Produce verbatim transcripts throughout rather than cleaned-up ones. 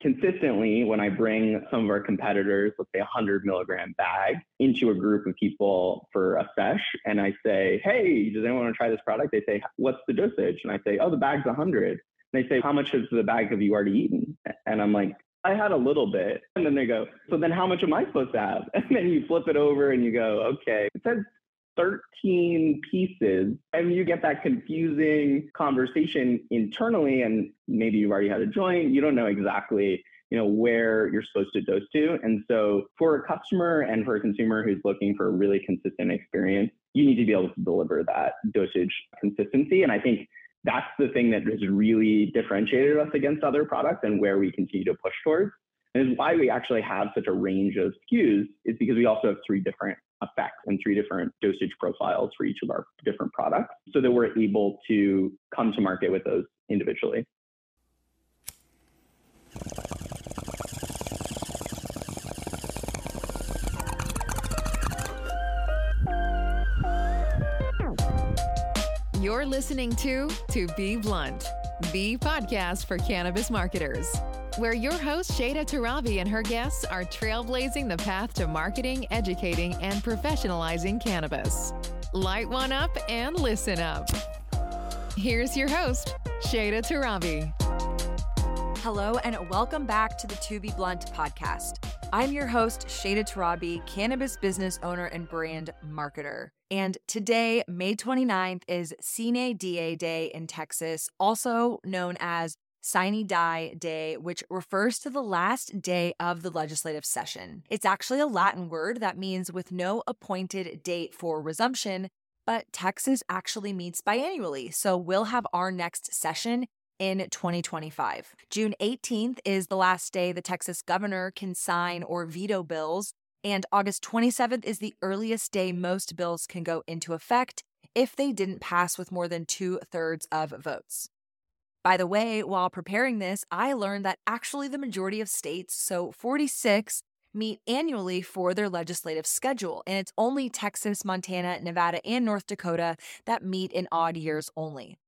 consistently, when I bring some of our competitors, let's say a hundred milligram bag, into a group of people for a sesh, and I say, hey, does anyone want to try this product? They say, what's the dosage? And I say, oh, the bag's a hundred. And they say, how much of the bag have you already eaten? And I'm like, I had a little bit. And then they go, so then how much am I supposed to have? And then you flip it over and you go, okay, it says thirteen pieces, and you get that confusing conversation internally, and maybe you've already had a joint. You don't know exactly, you know, where you're supposed to dose to. And so for a customer and for a consumer who's looking for a really consistent experience, you need to be able to deliver that dosage consistency. And I think that's the thing that has really differentiated us against other products and where we continue to push towards. And it's why we actually have such a range of S K Us, is because we also have three different effects and three different dosage profiles for each of our different products, so that we're able to come to market with those individually. You're listening to To Be Blunt, the podcast for cannabis marketers, where your host Shayda Tarabi and her guests are trailblazing the path to marketing, educating, and professionalizing cannabis. Light one up and listen up. Here's your host, Shayda Tarabi. Hello, and welcome back to the To Be Blunt podcast. I'm your host, Shayda Tarabi, cannabis business owner and brand marketer. And today, May twenty-ninth, is Sine Die Day in Texas, also known as Sine Die Day, which refers to the last day of the legislative session. It's actually a Latin word that means with no appointed date for resumption, but Texas actually meets biannually, so we'll have our next session in twenty twenty-five. June eighteenth is the last day the Texas governor can sign or veto bills, and August twenty-seventh is the earliest day most bills can go into effect if they didn't pass with more than two-thirds of votes. By the way, while preparing this, I learned that actually the majority of states, so forty-six, meet annually for their legislative schedule, and it's only Texas, Montana, Nevada, and North Dakota that meet in odd years only.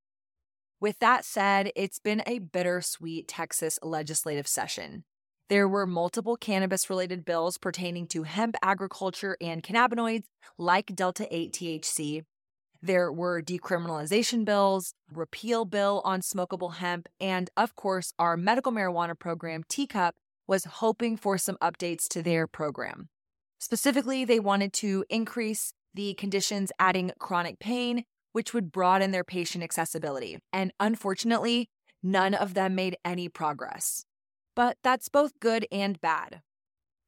With that said, it's been a bittersweet Texas legislative session. There were multiple cannabis-related bills pertaining to hemp agriculture and cannabinoids, like Delta eight T H C. There were decriminalization bills, repeal bill on smokable hemp, and, of course, our medical marijuana program, T-Cup, was hoping for some updates to their program. Specifically, they wanted to increase the conditions adding chronic pain, which would broaden their patient accessibility. And unfortunately, none of them made any progress. But that's both good and bad.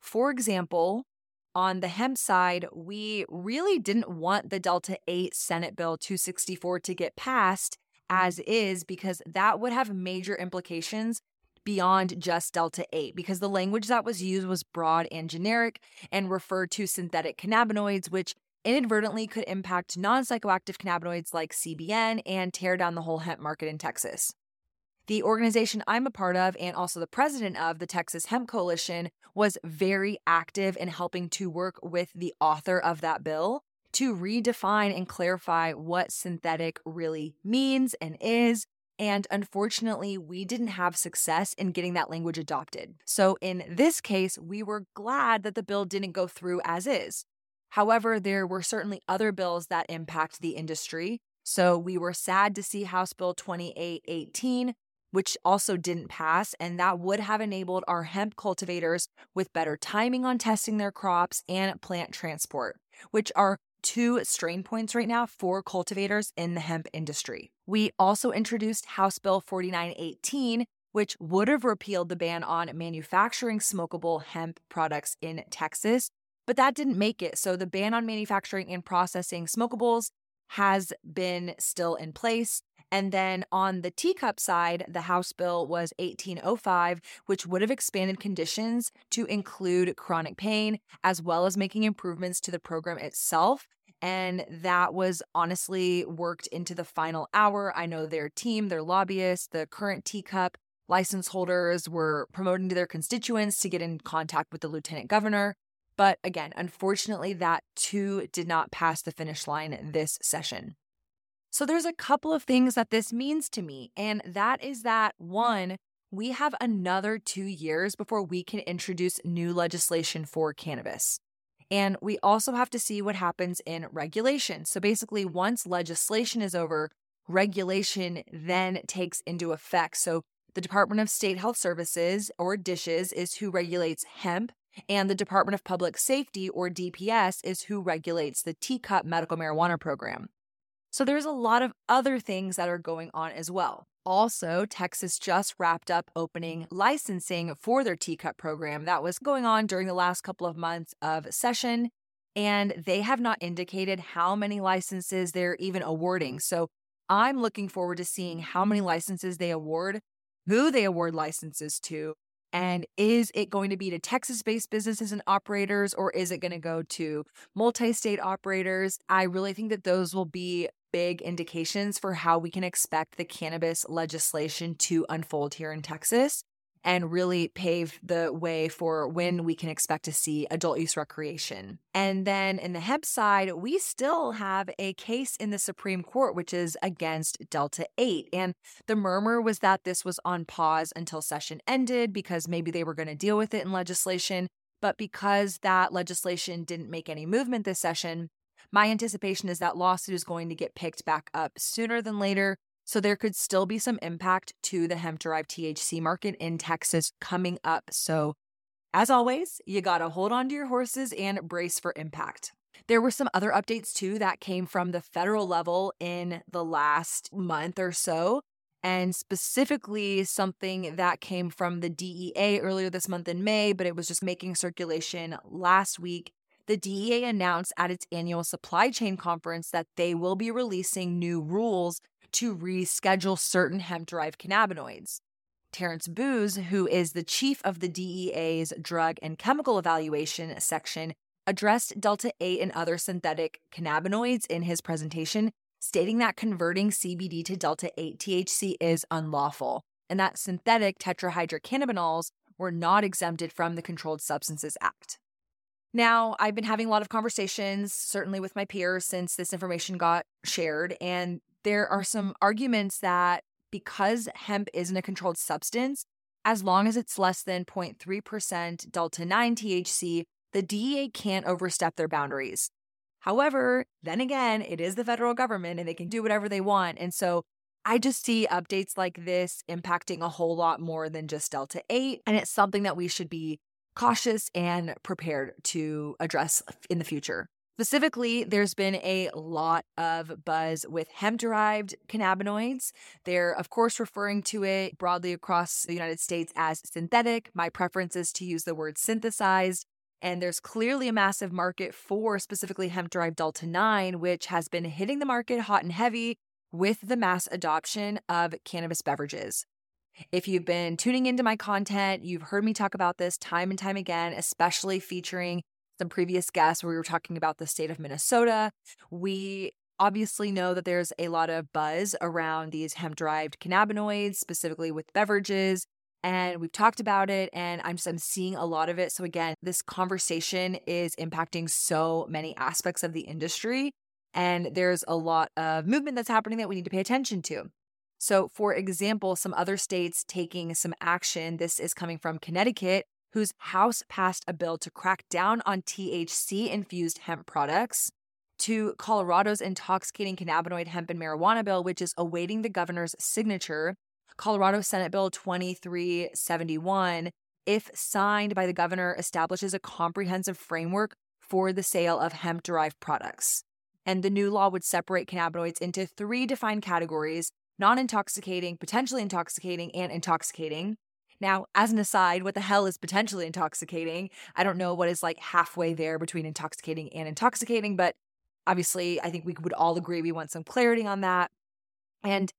For example, on the hemp side, we really didn't want the Delta eight Senate Bill two sixty-four to get passed as is, because that would have major implications beyond just Delta eight, because the language that was used was broad and generic and referred to synthetic cannabinoids, which inadvertently could impact non-psychoactive cannabinoids like C B N and tear down the whole hemp market in Texas. The organization I'm a part of, and also the president of, the Texas Hemp Coalition, was very active in helping to work with the author of that bill to redefine and clarify what synthetic really means and is. And unfortunately, we didn't have success in getting that language adopted. So in this case, we were glad that the bill didn't go through as is. However, there were certainly other bills that impact the industry. So we were sad to see House Bill twenty-eight eighteen, which also didn't pass, and that would have enabled our hemp cultivators with better timing on testing their crops and plant transport, which are two strain points right now for cultivators in the hemp industry. We also introduced House Bill forty-nine eighteen, which would have repealed the ban on manufacturing smokable hemp products in Texas, but that didn't make it. So the ban on manufacturing and processing smokables has been still in place. And then on the T-Cup side, the House bill was eighteen oh five, which would have expanded conditions to include chronic pain, as well as making improvements to the program itself. And that was honestly worked into the final hour. I know their team, their lobbyists, the current T-Cup license holders were promoting to their constituents to get in contact with the lieutenant governor. But again, unfortunately, that too did not pass the finish line this session. So there's a couple of things that this means to me, and that is that, one, we have another two years before we can introduce new legislation for cannabis. And we also have to see what happens in regulation. So basically, once legislation is over, regulation then takes into effect. So the Department of State Health Services, or DSHS, is who regulates hemp, and the Department of Public Safety, or D P S, is who regulates the T-Cup medical marijuana program. So there's a lot of other things that are going on as well. Also, Texas just wrapped up opening licensing for their T-Cup program. That was going on during the last couple of months of session, and they have not indicated how many licenses they're even awarding. So I'm looking forward to seeing how many licenses they award, who they award licenses to, and is it going to be to Texas-based businesses and operators, or is it going to go to multi-state operators? I really think that those will be big indications for how we can expect the cannabis legislation to unfold here in Texas and really pave the way for when we can expect to see adult use recreation. And then in the hemp side, we still have a case in the Supreme Court, which is against Delta eight. And the murmur was that this was on pause until session ended because maybe they were going to deal with it in legislation. But because that legislation didn't make any movement this session, my anticipation is that lawsuit is going to get picked back up sooner than later. So there could still be some impact to the hemp-derived T H C market in Texas coming up. So as always, you got to hold on to your horses and brace for impact. There were some other updates too that came from the federal level in the last month or so, and specifically something that came from the D E A earlier this month in May, but it was just making circulation last week. The D E A announced at its annual supply chain conference that they will be releasing new rules to reschedule certain hemp-derived cannabinoids. Terence Booz, who is the chief of the D E A's Drug and Chemical Evaluation section, addressed Delta eight and other synthetic cannabinoids in his presentation, stating that converting C B D to Delta eight T H C is unlawful, and that synthetic tetrahydrocannabinols were not exempted from the Controlled Substances Act. Now, I've been having a lot of conversations, certainly with my peers, since this information got shared, and there are some arguments that because hemp isn't a controlled substance, as long as it's less than zero point three percent Delta nine T H C, the D E A can't overstep their boundaries. However, then again, it is the federal government and they can do whatever they want. And so I just see updates like this impacting a whole lot more than just Delta eight. And it's something that we should be cautious and prepared to address in the future. Specifically, there's been a lot of buzz with hemp-derived cannabinoids. They're, of course, referring to it broadly across the United States as synthetic. My preference is to use the word synthesized. And there's clearly a massive market for specifically hemp-derived Delta nine, which has been hitting the market hot and heavy with the mass adoption of cannabis beverages. If you've been tuning into my content, you've heard me talk about this time and time again, especially featuring some previous guests where we were talking about the state of Minnesota. We obviously know that there's a lot of buzz around these hemp-derived cannabinoids, specifically with beverages, and we've talked about it, and I'm just I'm seeing a lot of it. So again, this conversation is impacting so many aspects of the industry, and there's a lot of movement that's happening that we need to pay attention to. So for example, some other states taking some action, this is coming from Connecticut, whose House passed a bill to crack down on T H C-infused hemp products, to Colorado's intoxicating cannabinoid hemp and marijuana bill, which is awaiting the governor's signature, Colorado Senate Bill twenty-three seventy-one, if signed by the governor, establishes a comprehensive framework for the sale of hemp-derived products. And the new law would separate cannabinoids into three defined categories: non-intoxicating, potentially intoxicating, and intoxicating. Now, as an aside, what the hell is potentially intoxicating? I don't know what is like halfway there between intoxicating and intoxicating, but obviously I think we would all agree we want some clarity on that. And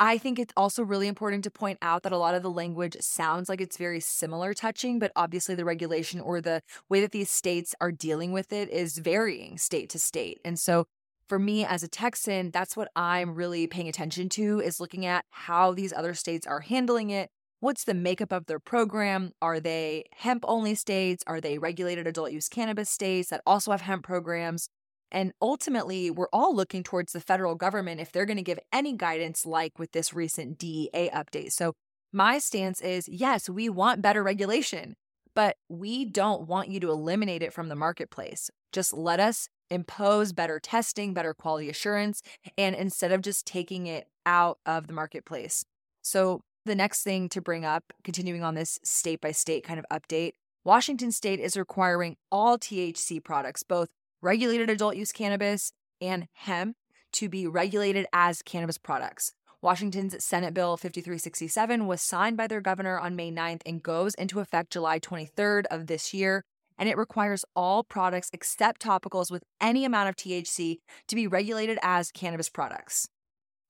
I think it's also really important to point out that a lot of the language sounds like it's very similar touching, but obviously the regulation or the way that these states are dealing with it is varying state to state. And so for me as a Texan, that's what I'm really paying attention to, is looking at how these other states are handling it. What's the makeup of their program? Are they hemp-only states? Are they regulated adult-use cannabis states that also have hemp programs? And ultimately, we're all looking towards the federal government if they're going to give any guidance like with this recent D E A update. So My stance is, yes, we want better regulation, but we don't want you to eliminate it from the marketplace. Just let us impose better testing, better quality assurance, and instead of just taking it out of the marketplace. So the next thing to bring up, continuing on this state-by-state kind of update, Washington State is requiring all T H C products, both regulated adult use cannabis and hemp, to be regulated as cannabis products. Washington's Senate Bill fifty-three sixty-seven was signed by their governor on May ninth and goes into effect July twenty-third of this year, and it requires all products except topicals with any amount of T H C to be regulated as cannabis products.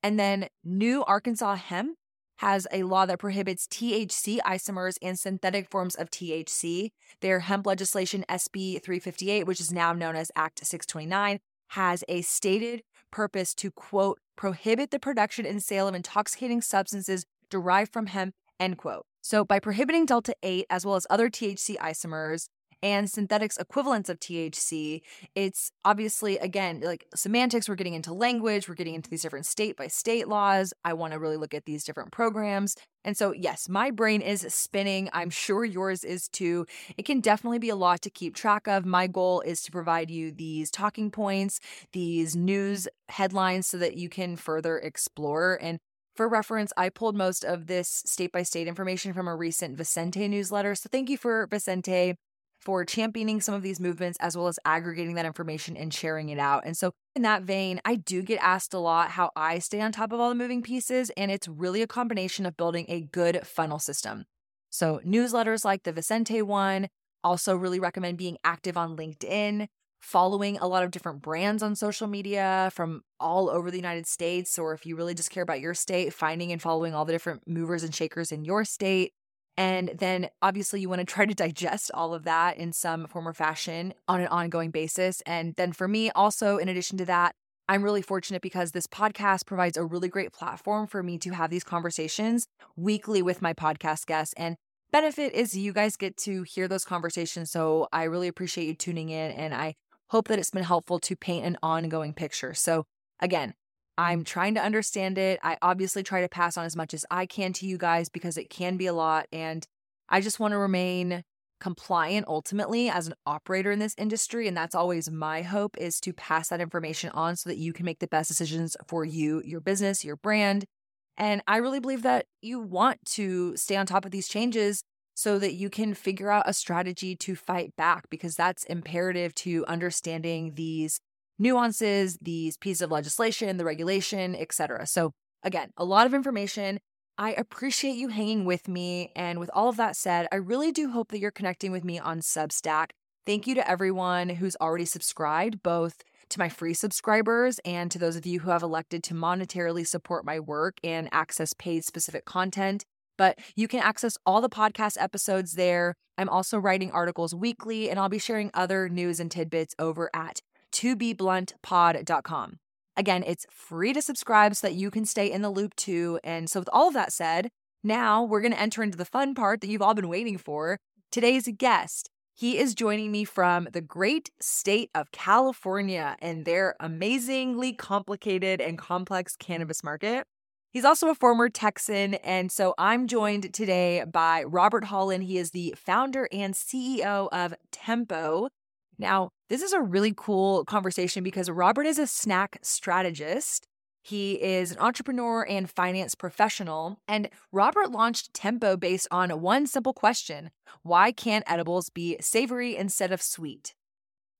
And then new Arkansas hemp has a law that prohibits T H C isomers and synthetic forms of T H C. Their hemp legislation, S B three fifty-eight, which is now known as Act six twenty-nine, has a stated purpose to, quote, prohibit the production and sale of intoxicating substances derived from hemp, end quote. So by prohibiting Delta eight as well as other T H C isomers and synthetics equivalents of T H C, it's obviously, again, like semantics, we're getting into language, we're getting into these different state-by-state laws. I want to really look at these different programs. And so, yes, my brain is spinning. I'm sure yours is too. It can definitely be a lot to keep track of. My goal is to provide you these talking points, these news headlines so that you can further explore. And for reference, I pulled most of this state-by-state information from a recent Vicente newsletter. So thank you for Vicente for championing some of these movements as well as aggregating that information and sharing it out. And so in that vein, I do get asked a lot how I stay on top of all the moving pieces, and it's really a combination of building a good funnel system. So newsletters like the Vicente one, also really recommend being active on LinkedIn, following a lot of different brands on social media from all over the United States, or if you really just care about your state, finding and following all the different movers and shakers in your state. And then obviously you want to try to digest all of that in some form or fashion on an ongoing basis. And then for me also, in addition to that, I'm really fortunate because this podcast provides a really great platform for me to have these conversations weekly with my podcast guests. And benefit is you guys get to hear those conversations. So I really appreciate you tuning in, and I hope that it's been helpful to paint an ongoing picture. So again, I'm trying to understand it. I obviously try to pass on as much as I can to you guys because it can be a lot. And I just want to remain compliant ultimately as an operator in this industry. And that's always my hope, is to pass that information on so that you can make the best decisions for you, your business, your brand. And I really believe that you want to stay on top of these changes so that you can figure out a strategy to fight back, because that's imperative to understanding these nuances, these pieces of legislation, the regulation, et cetera. So again, a lot of information. I appreciate you hanging with me. And with all of that said, I really do hope that you're connecting with me on Substack. Thank you to everyone who's already subscribed, both to my free subscribers and to those of you who have elected to monetarily support my work and access paid specific content. But you can access all the podcast episodes there. I'm also writing articles weekly, and I'll be sharing other news and tidbits over at to be blunt pod dot com. Again, it's free to subscribe so that you can stay in the loop too. And so with all of that said, now we're going to enter into the fun part that you've all been waiting for. Today's guest, he is joining me from the great state of California and their amazingly complicated and complex cannabis market. He's also a former Texan. And so I'm joined today by Robert Holland. He is the founder and C E O of Tempo. Now, this is a really cool conversation because Robert is a snack strategist. He is an entrepreneur and finance professional. And Robert launched Tempo based on one simple question: why can't edibles be savory instead of sweet?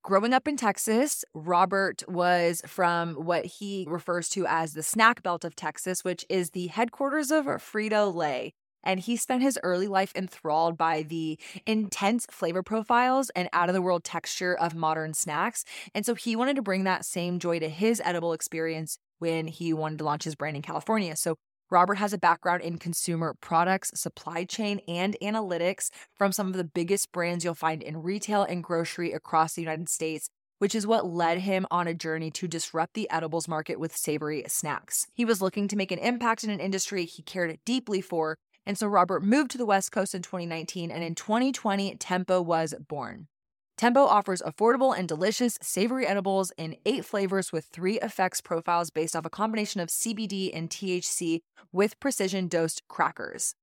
Growing up in Texas, Robert was from what he refers to as the snack belt of Texas, which is the headquarters of Frito-Lay. And he spent his early life enthralled by the intense flavor profiles and out-of-the-world texture of modern snacks. And so he wanted to bring that same joy to his edible experience when he wanted to launch his brand in California. So Robert has a background in consumer products, supply chain, and analytics from some of the biggest brands you'll find in retail and grocery across the United States, which is what led him on a journey to disrupt the edibles market with savory snacks. He was looking to make an impact in an industry he cared deeply for, and so Robert moved to the West Coast in twenty nineteen, and in twenty twenty, Tempo was born. Tempo offers affordable and delicious savory edibles in eight flavors with three effects profiles based off a combination of C B D and T H C with precision-dosed crackers.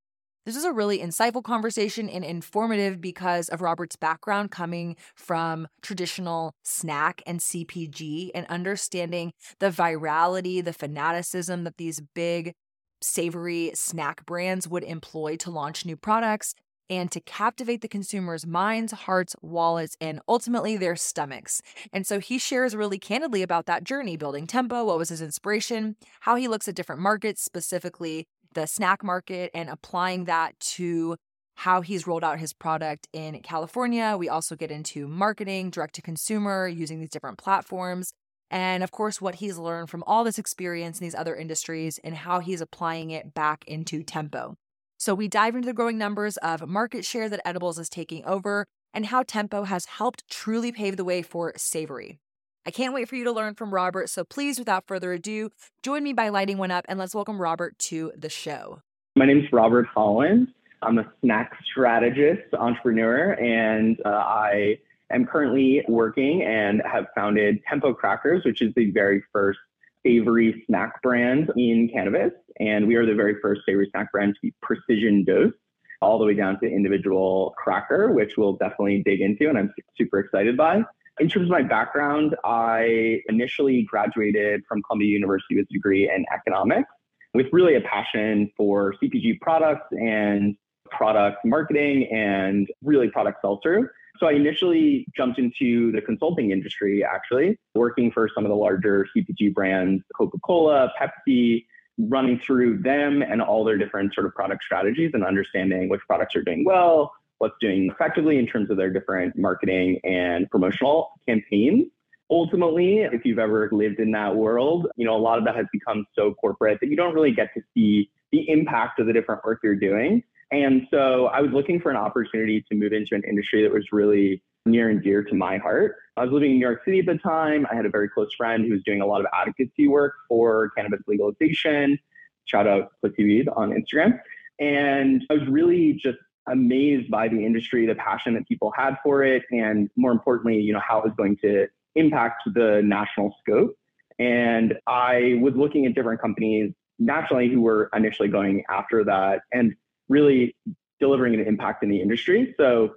This was a really insightful conversation and informative because of Robert's background coming from traditional snack and C P G and understanding the virality, the fanaticism that these big savory snack brands would employ to launch new products and to captivate the consumer's minds, hearts, wallets, and ultimately their stomachs. And so he shares really candidly about that journey, building Tempo, what was his inspiration, how he looks at different markets, specifically the snack market, and applying that to how he's rolled out his product in California. We also get into marketing, direct-to-consumer, using these different platforms, and of course what he's learned from all this experience in these other industries and how he's applying it back into Tempo. So we dive into the growing numbers of market share that edibles is taking over and how Tempo has helped truly pave the way for savory. I can't wait for you to learn from Robert, so please, without further ado, join me by lighting one up and let's welcome Robert to the show. My name is Robert Holland. I'm a snack strategist, entrepreneur, and uh, I am currently working and have founded Tempo Crackers, which is the very first savory snack brand in cannabis. And we are the very first savory snack brand to be precision dosed all the way down to individual cracker, which we'll definitely dig into and I'm super excited by. In terms of my background, I initially graduated from Columbia University with a degree in economics with really a passion for C P G products and product marketing and really product sell-through. So I initially jumped into the consulting industry, actually, working for some of the larger C P G brands, Coca-Cola, Pepsi, running through them and all their different sort of product strategies and understanding which products are doing well, what's doing effectively in terms of their different marketing and promotional campaigns. Ultimately, if you've ever lived in that world, you know, a lot of that has become so corporate that you don't really get to see the impact of the different work you're doing. And so I was looking for an opportunity to move into an industry that was really near and dear to my heart. I was living in New York City at the time. I had a very close friend who was doing a lot of advocacy work for cannabis legalization. Shout out to T V on Instagram. And I was really just amazed by the industry, the passion that people had for it, and more importantly, you know, how it was going to impact the national scope. And I was looking at different companies nationally who were initially going after that and really delivering an impact in the industry. So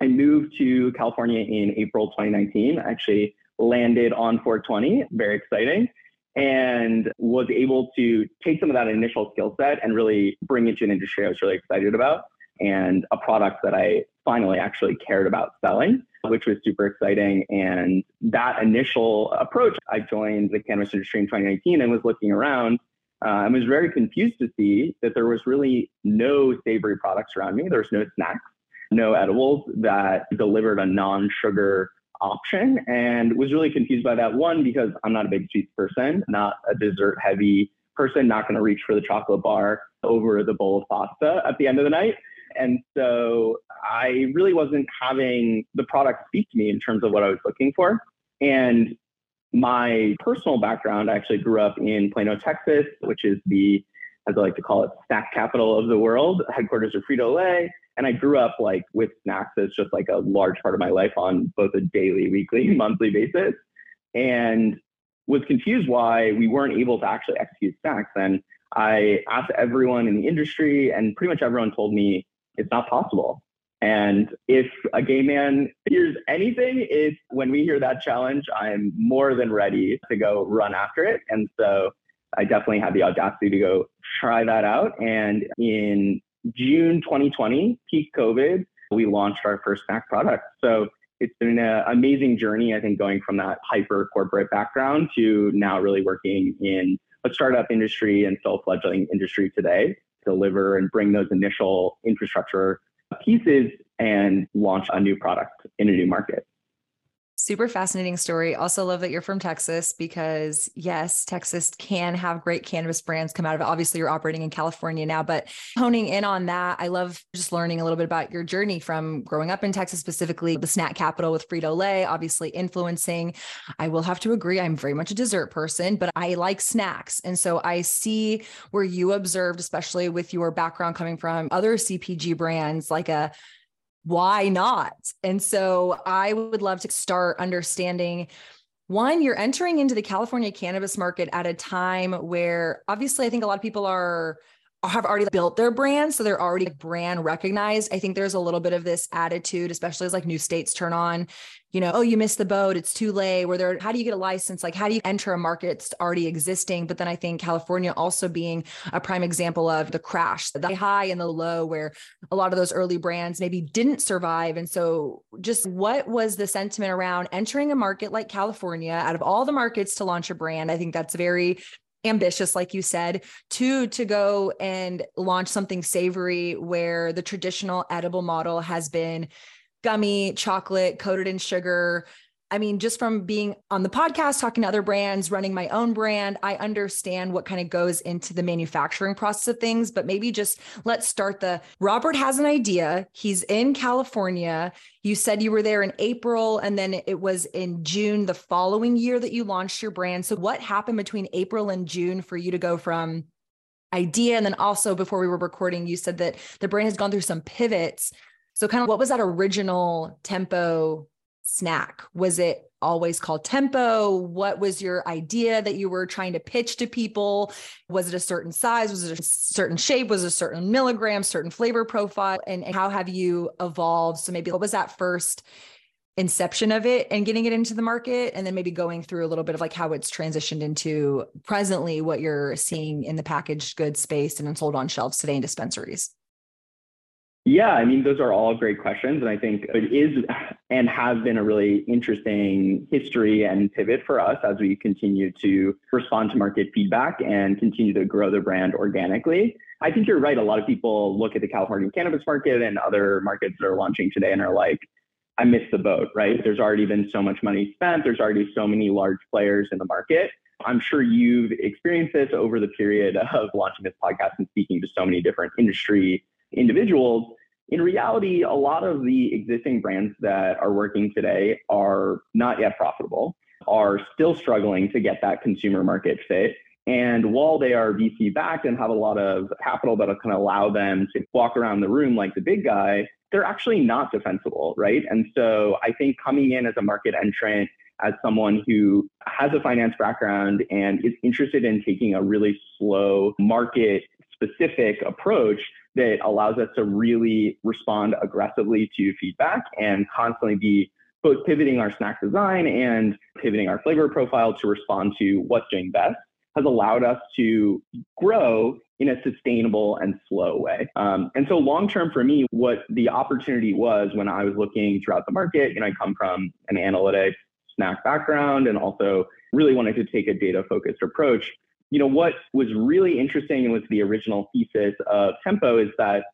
I moved to California in April twenty nineteen, I actually landed on four twenty, very exciting, and was able to take some of that initial skill set and really bring it to an industry I was really excited about and a product that I finally actually cared about selling, which was super exciting. And that initial approach, I joined the cannabis industry in twenty nineteen and was looking around uh, and was very confused to see that there was really no savory products around me. There was no snacks, no edibles that delivered a non-sugar option, and was really confused by that. One, because I'm not a big sweets person, not a dessert heavy person, not going to reach for the chocolate bar over the bowl of pasta at the end of the night. And so I really wasn't having the product speak to me in terms of what I was looking for. And my personal background, I actually grew up in Plano, Texas, which is the, as I like to call it, snack capital of the world, headquarters of Frito-Lay. And I grew up like with snacks as just like a large part of my life on both a daily, weekly, monthly basis, and was confused why we weren't able to actually execute snacks. And I asked everyone in the industry, and pretty much everyone told me, it's not possible. And if a gay man hears anything, it's when we hear that challenge, I'm more than ready to go run after it. And so I definitely had the audacity to go try that out. And in June twenty twenty, peak COVID, we launched our first snack product. So it's been an amazing journey, I think, going from that hyper corporate background to now really working in a startup industry and still fledgling industry today, deliver and bring those initial infrastructure pieces and launch a new product in a new market. Super fascinating story. Also love that you're from Texas because yes, Texas can have great cannabis brands come out of it. Obviously you're operating in California now, but honing in on that, I love just learning a little bit about your journey from growing up in Texas, specifically the snack capital with Frito-Lay, obviously influencing. I will have to agree, I'm very much a dessert person, but I like snacks. And so I see where you observed, especially with your background coming from other C P G brands, like a why not? And so I would love to start understanding, one, you're entering into the California cannabis market at a time where obviously I think a lot of people are have already built their brand. So they're already brand recognized. I think there's a little bit of this attitude, especially as like new states turn on, you know, oh, you missed the boat. It's too late. Where they're, how do you get a license? Like, how do you enter a market that's already existing? But then I think California also being a prime example of the crash, the high and the low, where a lot of those early brands maybe didn't survive. And so just what was the sentiment around entering a market like California out of all the markets to launch a brand? I think that's very ambitious, like you said. Two, to go and launch something savory where the traditional edible model has been gummy, chocolate, coated in sugar. I mean, just from being on the podcast, talking to other brands, running my own brand, I understand what kind of goes into the manufacturing process of things, but maybe just let's start the, Robert has an idea. He's in California. You said you were there in April, and then it was in June the following year that you launched your brand. So what happened between April and June for you to go from idea? And then also before we were recording, you said that the brand has gone through some pivots. So kind of what was that original Tempo snack? Was it always called Tempo? What was your idea that you were trying to pitch to people? Was it a certain size? Was it a certain shape? Was it a certain milligram, certain flavor profile? And, and how have you evolved? So maybe what was that first inception of it and getting it into the market? And then maybe going through a little bit of like how it's transitioned into presently what you're seeing in the packaged goods space and it's sold on shelves today in dispensaries. Yeah, I mean, those are all great questions. And I think it is and has been a really interesting history and pivot for us as we continue to respond to market feedback and continue to grow the brand organically. I think you're right. A lot of people look at the California cannabis market and other markets that are launching today and are like, I missed the boat, right? There's already been so much money spent. There's already so many large players in the market. I'm sure you've experienced this over the period of launching this podcast and speaking to so many different industry individuals. In reality, a lot of the existing brands that are working today are not yet profitable, are still struggling to get that consumer market fit. And while they are V C backed and have a lot of capital that'll kind of allow them to walk around the room like the big guy, they're actually not defensible, right? And so I think coming in as a market entrant, as someone who has a finance background and is interested in taking a really slow market specific approach that allows us to really respond aggressively to feedback and constantly be both pivoting our snack design and pivoting our flavor profile to respond to what's doing best has allowed us to grow in a sustainable and slow way. Um, and so long-term for me, what the opportunity was when I was looking throughout the market, and I come from an analytics snack background and also really wanted to take a data-focused approach. You know, what was really interesting and was the original thesis of Tempo is that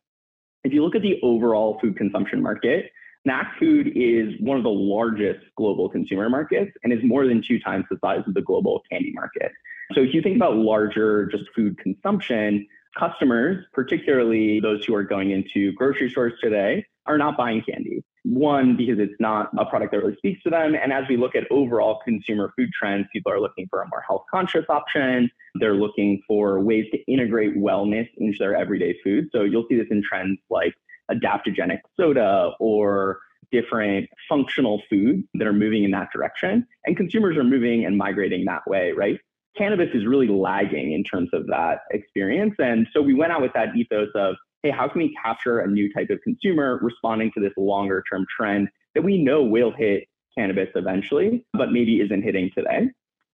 if you look at the overall food consumption market, snack food is one of the largest global consumer markets and is more than two times the size of the global candy market. So if you think about larger just food consumption, customers, particularly those who are going into grocery stores today, are not buying candy. One, because it's not a product that really speaks to them. And as we look at overall consumer food trends, people are looking for a more health-conscious option. They're looking for ways to integrate wellness into their everyday food. So you'll see this in trends like adaptogenic soda or different functional foods that are moving in that direction. And consumers are moving and migrating that way, right? Cannabis is really lagging in terms of that experience. And so we went out with that ethos of, hey, how can we capture a new type of consumer responding to this longer term trend that we know will hit cannabis eventually, but maybe isn't hitting today?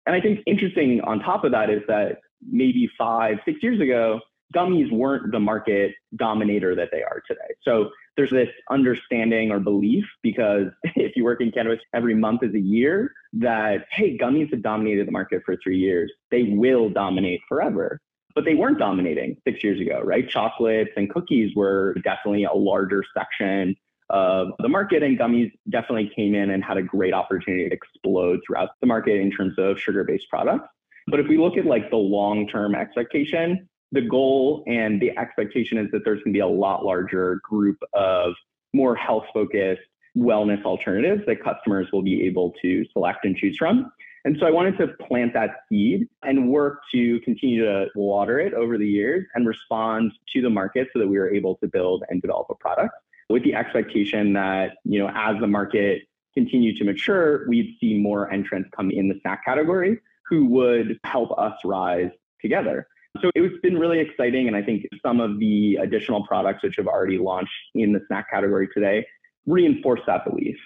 And I think interesting on top of that is that maybe five, six years ago, gummies weren't the market dominator that they are today. So there's this understanding or belief, because if you work in cannabis, every month is a year, that, hey, gummies have dominated the market for three years. They will dominate forever. But they weren't dominating six years ago, right? Chocolates and cookies were definitely a larger section of the market, and gummies definitely came in and had a great opportunity to explode throughout the market in terms of sugar-based products. But if we look at like the long-term expectation, the goal and the expectation is that there's going to be a lot larger group of more health-focused wellness alternatives that customers will be able to select and choose from. And so I wanted to plant that seed and work to continue to water it over the years and respond to the market so that we were able to build and develop a product with the expectation that, you know, as the market continued to mature, we'd see more entrants come in the snack category who would help us rise together. So it's been really exciting. And I think some of the additional products which have already launched in the snack category today reinforce that belief.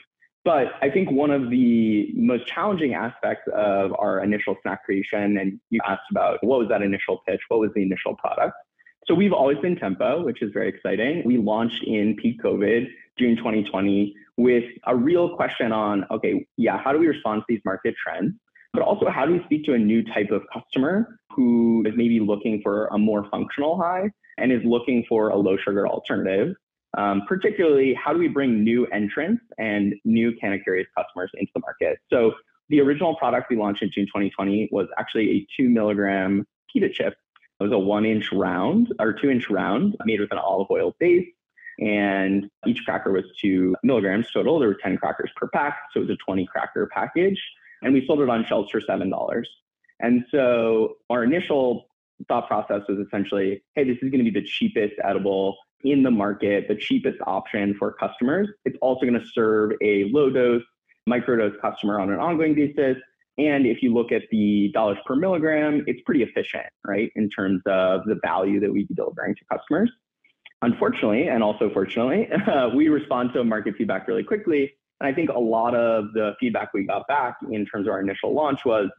But I think one of the most challenging aspects of our initial snack creation, and you asked about what was that initial pitch, what was the initial product? So we've always been Tempo, which is very exciting. We launched in peak COVID, June twenty twenty, with a real question on, okay, yeah, how do we respond to these market trends? But also, how do we speak to a new type of customer who is maybe looking for a more functional high and is looking for a low sugar alternative? Um, particularly, how do we bring new entrants and new Canna Curious customers into the market? So the original product we launched in June twenty twenty was actually a two milligram pita chip. It was a one inch round or two inch round made with an olive oil base. And each cracker was two milligrams total. There were ten crackers per pack. So it was a twenty cracker package. And we sold it on shelves for seven dollars. And so our initial thought process was essentially, hey, this is going to be the cheapest edible in the market, the cheapest option for customers. It's also going to serve a low dose, microdose customer on an ongoing basis. And if you look at the dollars per milligram, it's pretty efficient, right, in terms of the value that we'd be delivering to customers. Unfortunately, and also fortunately, uh, we respond to market feedback really quickly. And I think a lot of the feedback we got back in terms of our initial launch was,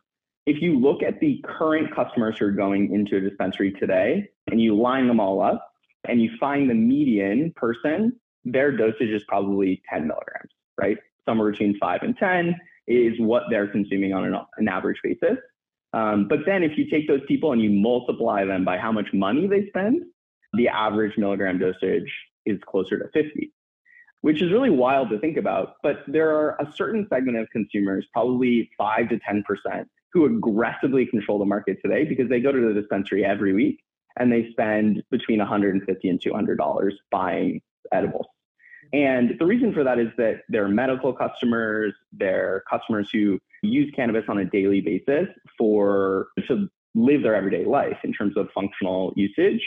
if you look at the current customers who are going into a dispensary today and you line them all up and you find the median person, their dosage is probably ten milligrams, right? Somewhere between five and ten is what they're consuming on an, an average basis. Um, but then if you take those people and you multiply them by how much money they spend, the average milligram dosage is closer to fifty. Which is really wild to think about, but there are a certain segment of consumers, probably five to ten percent, who aggressively control the market today because they go to the dispensary every week and they spend between one hundred fifty dollars and two hundred dollars buying edibles. And the reason for that is that they're medical customers, they're customers who use cannabis on a daily basis for to live their everyday life in terms of functional usage.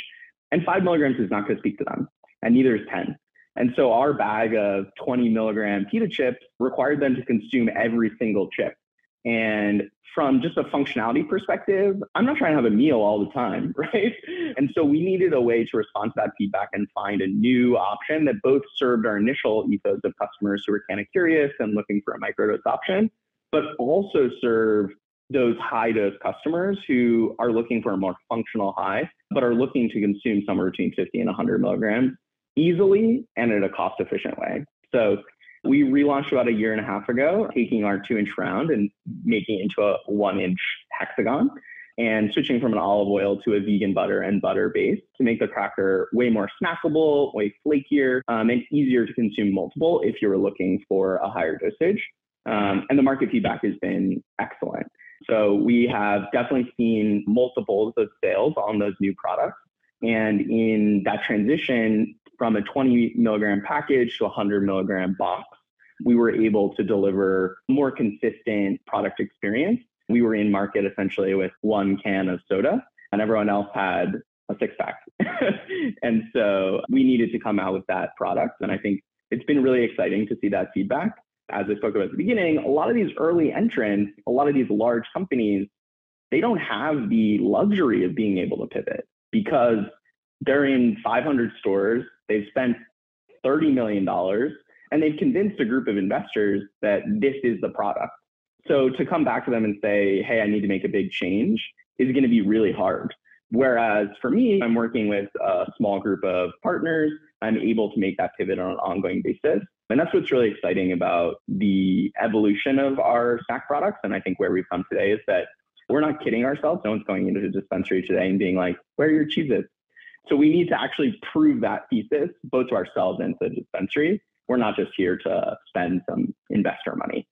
And five milligrams is not going to speak to them, and neither is ten. And so our bag of twenty milligram pita chips required them to consume every single chip. And from just a functionality perspective, I'm not trying to have a meal all the time, right? And so we needed a way to respond to that feedback and find a new option that both served our initial ethos of customers who were kind of curious and looking for a microdose option, but also serve those high dose customers who are looking for a more functional high, but are looking to consume somewhere between fifty and one hundred milligrams easily and in a cost-efficient way. So we relaunched about a year and a half ago, taking our two-inch round and making it into a one-inch hexagon and switching from an olive oil to a vegan butter and butter base to make the cracker way more snackable, way flakier, um, and easier to consume multiple if you were looking for a higher dosage. Um, and the market feedback has been excellent. So we have definitely seen multiples of sales on those new products. And in that transition, from a twenty milligram package to a one hundred milligram box, we were able to deliver more consistent product experience. We were in market essentially with one can of soda and everyone else had a six pack. And so we needed to come out with that product. And I think it's been really exciting to see that feedback. As I spoke about at the beginning, a lot of these early entrants, a lot of these large companies, they don't have the luxury of being able to pivot because they're in five hundred stores. They've spent thirty million dollars and they've convinced a group of investors that this is the product. So to come back to them and say, hey, I need to make a big change is going to be really hard. Whereas for me, I'm working with a small group of partners. I'm able to make that pivot on an ongoing basis. And that's what's really exciting about the evolution of our snack products. And I think where we've come today is that we're not kidding ourselves. No one's going into the dispensary today and being like, where are your cheeses? So we need to actually prove that thesis, both to ourselves and to the dispensary. We're not just here to spend some investor money.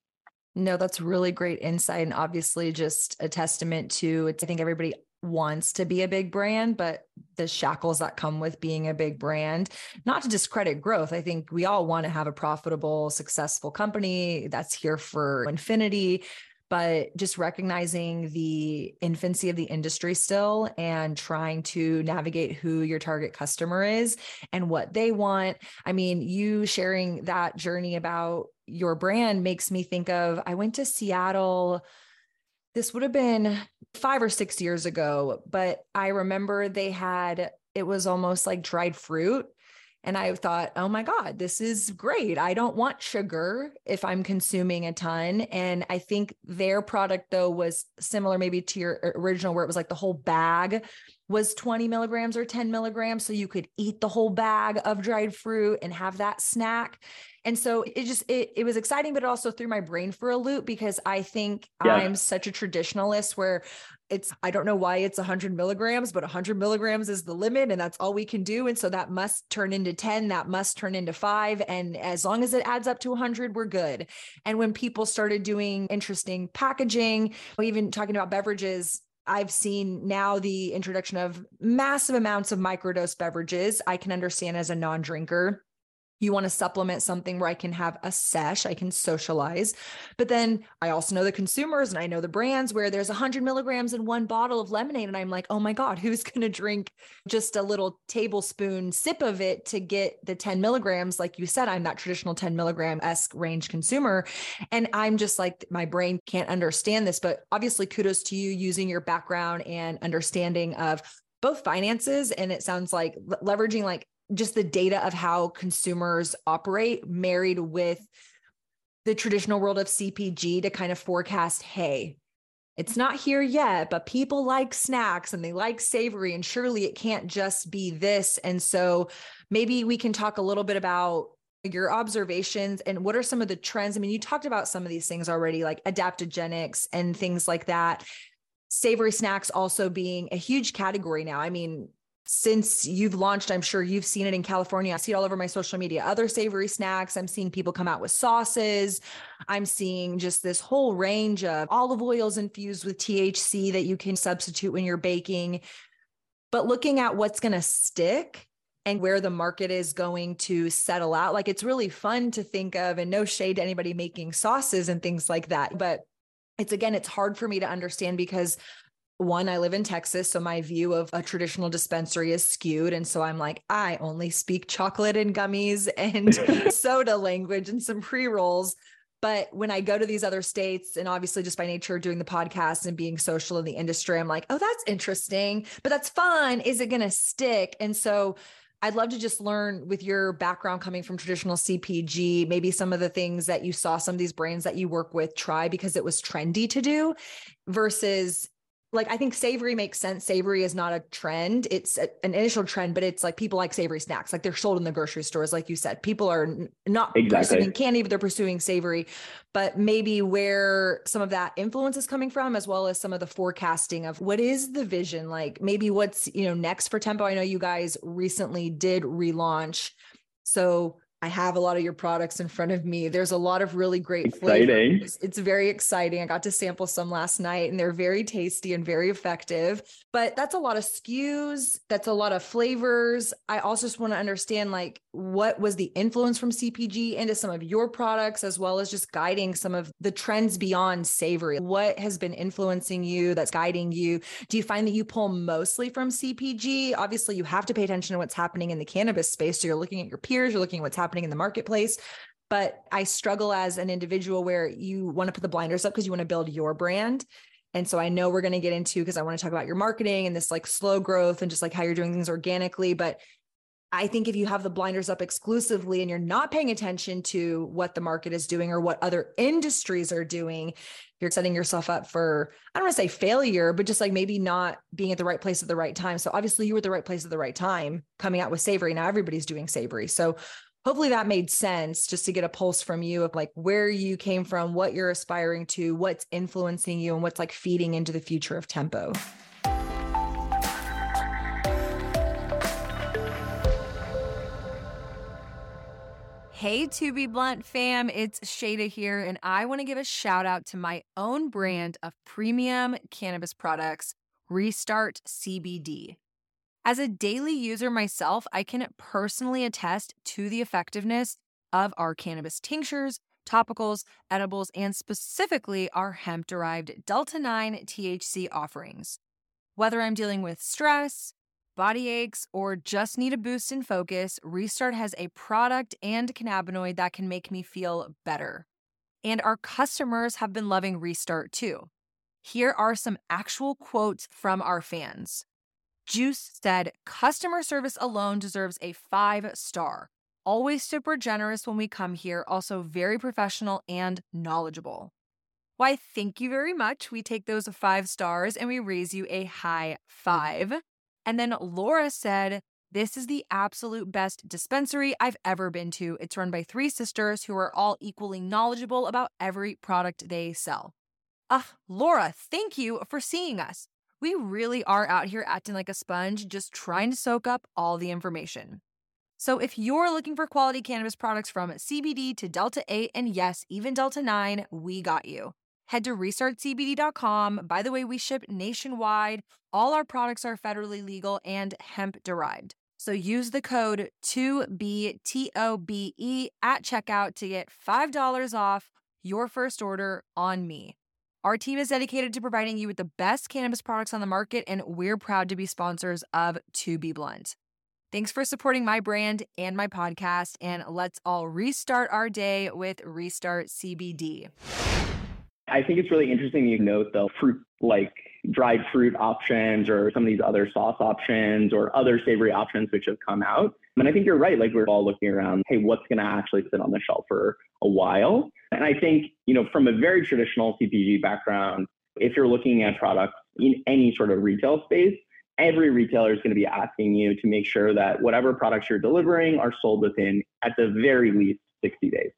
No, that's really great insight. And obviously just a testament to, it's, I think everybody wants to be a big brand, but the shackles that come with being a big brand, not to discredit growth. I think we all want to have a profitable, successful company that's here for infinity. But just recognizing the infancy of the industry still and trying to navigate who your target customer is and what they want. I mean, you sharing that journey about your brand makes me think of, I went to Seattle this would have been five or six years ago, but I remember they had, it was almost like dried fruit. And I thought, oh my God, this is great. I don't want sugar if I'm consuming a ton. And I think their product though was similar maybe to your original, where it was like the whole bag was twenty milligrams or ten milligrams. So you could eat the whole bag of dried fruit and have that snack. And so it just, it, it was exciting, but it also threw my brain for a loop because I think yeah. I'm such a traditionalist where it's, I don't know why it's one hundred milligrams, but one hundred milligrams is the limit and that's all we can do. And so that must turn into ten, that must turn into five. And as long as it adds up to one hundred, we're good. And when people started doing interesting packaging, even talking about beverages, I've seen now the introduction of massive amounts of microdose beverages. I can understand as a non-drinker, you want to supplement something where I can have a sesh, I can socialize. But then I also know the consumers and I know the brands where there's one hundred milligrams in one bottle of lemonade. And I'm like, oh my God, who's going to drink just a little tablespoon sip of it to get the ten milligrams? Like you said, I'm that traditional ten milligram-esque range consumer. And I'm just like, my brain can't understand this. But obviously kudos to you using your background and understanding of both finances. And it sounds like leveraging like just the data of how consumers operate married with the traditional world of C P G to kind of forecast, hey, it's not here yet, but people like snacks and they like savory and surely it can't just be this. And so maybe we can talk a little bit about your observations and what are some of the trends? I mean, you talked about some of these things already, like adaptogenics and things like that. Savory snacks also being a huge category now. I mean, since you've launched, I'm sure you've seen it in California. I see it all over my social media, other savory snacks. I'm seeing people come out with sauces. I'm seeing just this whole range of olive oils infused with T H C that you can substitute when you're baking. But looking at what's going to stick and where the market is going to settle out, like it's really fun to think of, and no shade to anybody making sauces and things like that. But it's, again, it's hard for me to understand because one, I live in Texas, so my view of a traditional dispensary is skewed. And so I'm like, I only speak chocolate and gummies and soda language and some pre-rolls. But when I go to these other states, and obviously just by nature doing the podcast and being social in the industry, I'm like, oh, that's interesting, but that's fun. Is it going to stick? And so I'd love to just learn with your background coming from traditional C P G, maybe some of the things that you saw some of these brands that you work with try because it was trendy to do versus... Like, I think savory makes sense. Savory is not a trend. It's a, an initial trend, but it's like people like savory snacks. Like they're sold in the grocery stores. Like you said, people are n- not exactly. pursuing candy, but they're pursuing savory, but maybe where some of that influence is coming from, as well as some of the forecasting of what is the vision? Like maybe what's, you know, next for Tempo. I know you guys recently did relaunch. So I have a lot of your products in front of me. There's a lot of really great exciting. flavors. It's very exciting. I got to sample some last night and they're very tasty and very effective, but that's a lot of S K Us. That's a lot of flavors. I also just want to understand like what was the influence from C P G into some of your products, as well as just guiding some of the trends beyond savory. What has been influencing you that's guiding you? Do you find that you pull mostly from C P G? Obviously you have to pay attention to what's happening in the cannabis space. So you're looking at your peers, you're looking at what's happening happening in the marketplace. But I struggle as an individual where you want to put the blinders up because you want to build your brand. And so I know we're going to get into, because I want to talk about your marketing and this like slow growth and just like how you're doing things organically. But I think if you have the blinders up exclusively and you're not paying attention to what the market is doing or what other industries are doing, you're setting yourself up for, I don't want to say failure, but just like maybe not being at the right place at the right time. So obviously you were at the right place at the right time coming out with savory. Now everybody's doing savory. So hopefully that made sense, just to get a pulse from you of like where you came from, what you're aspiring to, what's influencing you, and what's like feeding into the future of Tempo. Hey, To Be Blunt fam, it's Shayda here, and I want to give a shout out to my own brand of premium cannabis products, Restart C B D. As a daily user myself, I can personally attest to the effectiveness of our cannabis tinctures, topicals, edibles, and specifically our hemp-derived Delta nine T H C offerings. Whether I'm dealing with stress, body aches, or just need a boost in focus, Restart has a product and cannabinoid that can make me feel better. And our customers have been loving Restart too. Here are some actual quotes from our fans. Juice said, "Customer service alone deserves a five star. Always super generous when we come here. Also very professional and knowledgeable." Why, thank you very much. We take those five stars and we raise you a high five. And then Laura said, "This is the absolute best dispensary I've ever been to. It's run by three sisters who are all equally knowledgeable about every product they sell." Ah, uh, Laura, thank you for seeing us. We really are out here acting like a sponge, just trying to soak up all the information. So if you're looking for quality cannabis products from C B D to Delta eight and yes, even Delta nine, we got you. Head to restart c b d dot com. By the way, we ship nationwide. All our products are federally legal and hemp derived. So use the code two B T O B E at checkout to get five dollars off your first order on me. Our team is dedicated to providing you with the best cannabis products on the market, and we're proud to be sponsors of To Be Blunt. Thanks for supporting my brand and my podcast, and let's all restart our day with Restart C B D. I think it's really interesting you note the fruit, like dried fruit options or some of these other sauce options or other savory options which have come out. And I think you're right. Like we're all looking around, hey, what's going to actually sit on the shelf for a while? And I think, you know, from a very traditional C P G background, if you're looking at products in any sort of retail space, every retailer is going to be asking you to make sure that whatever products you're delivering are sold within, at the very least, sixty days.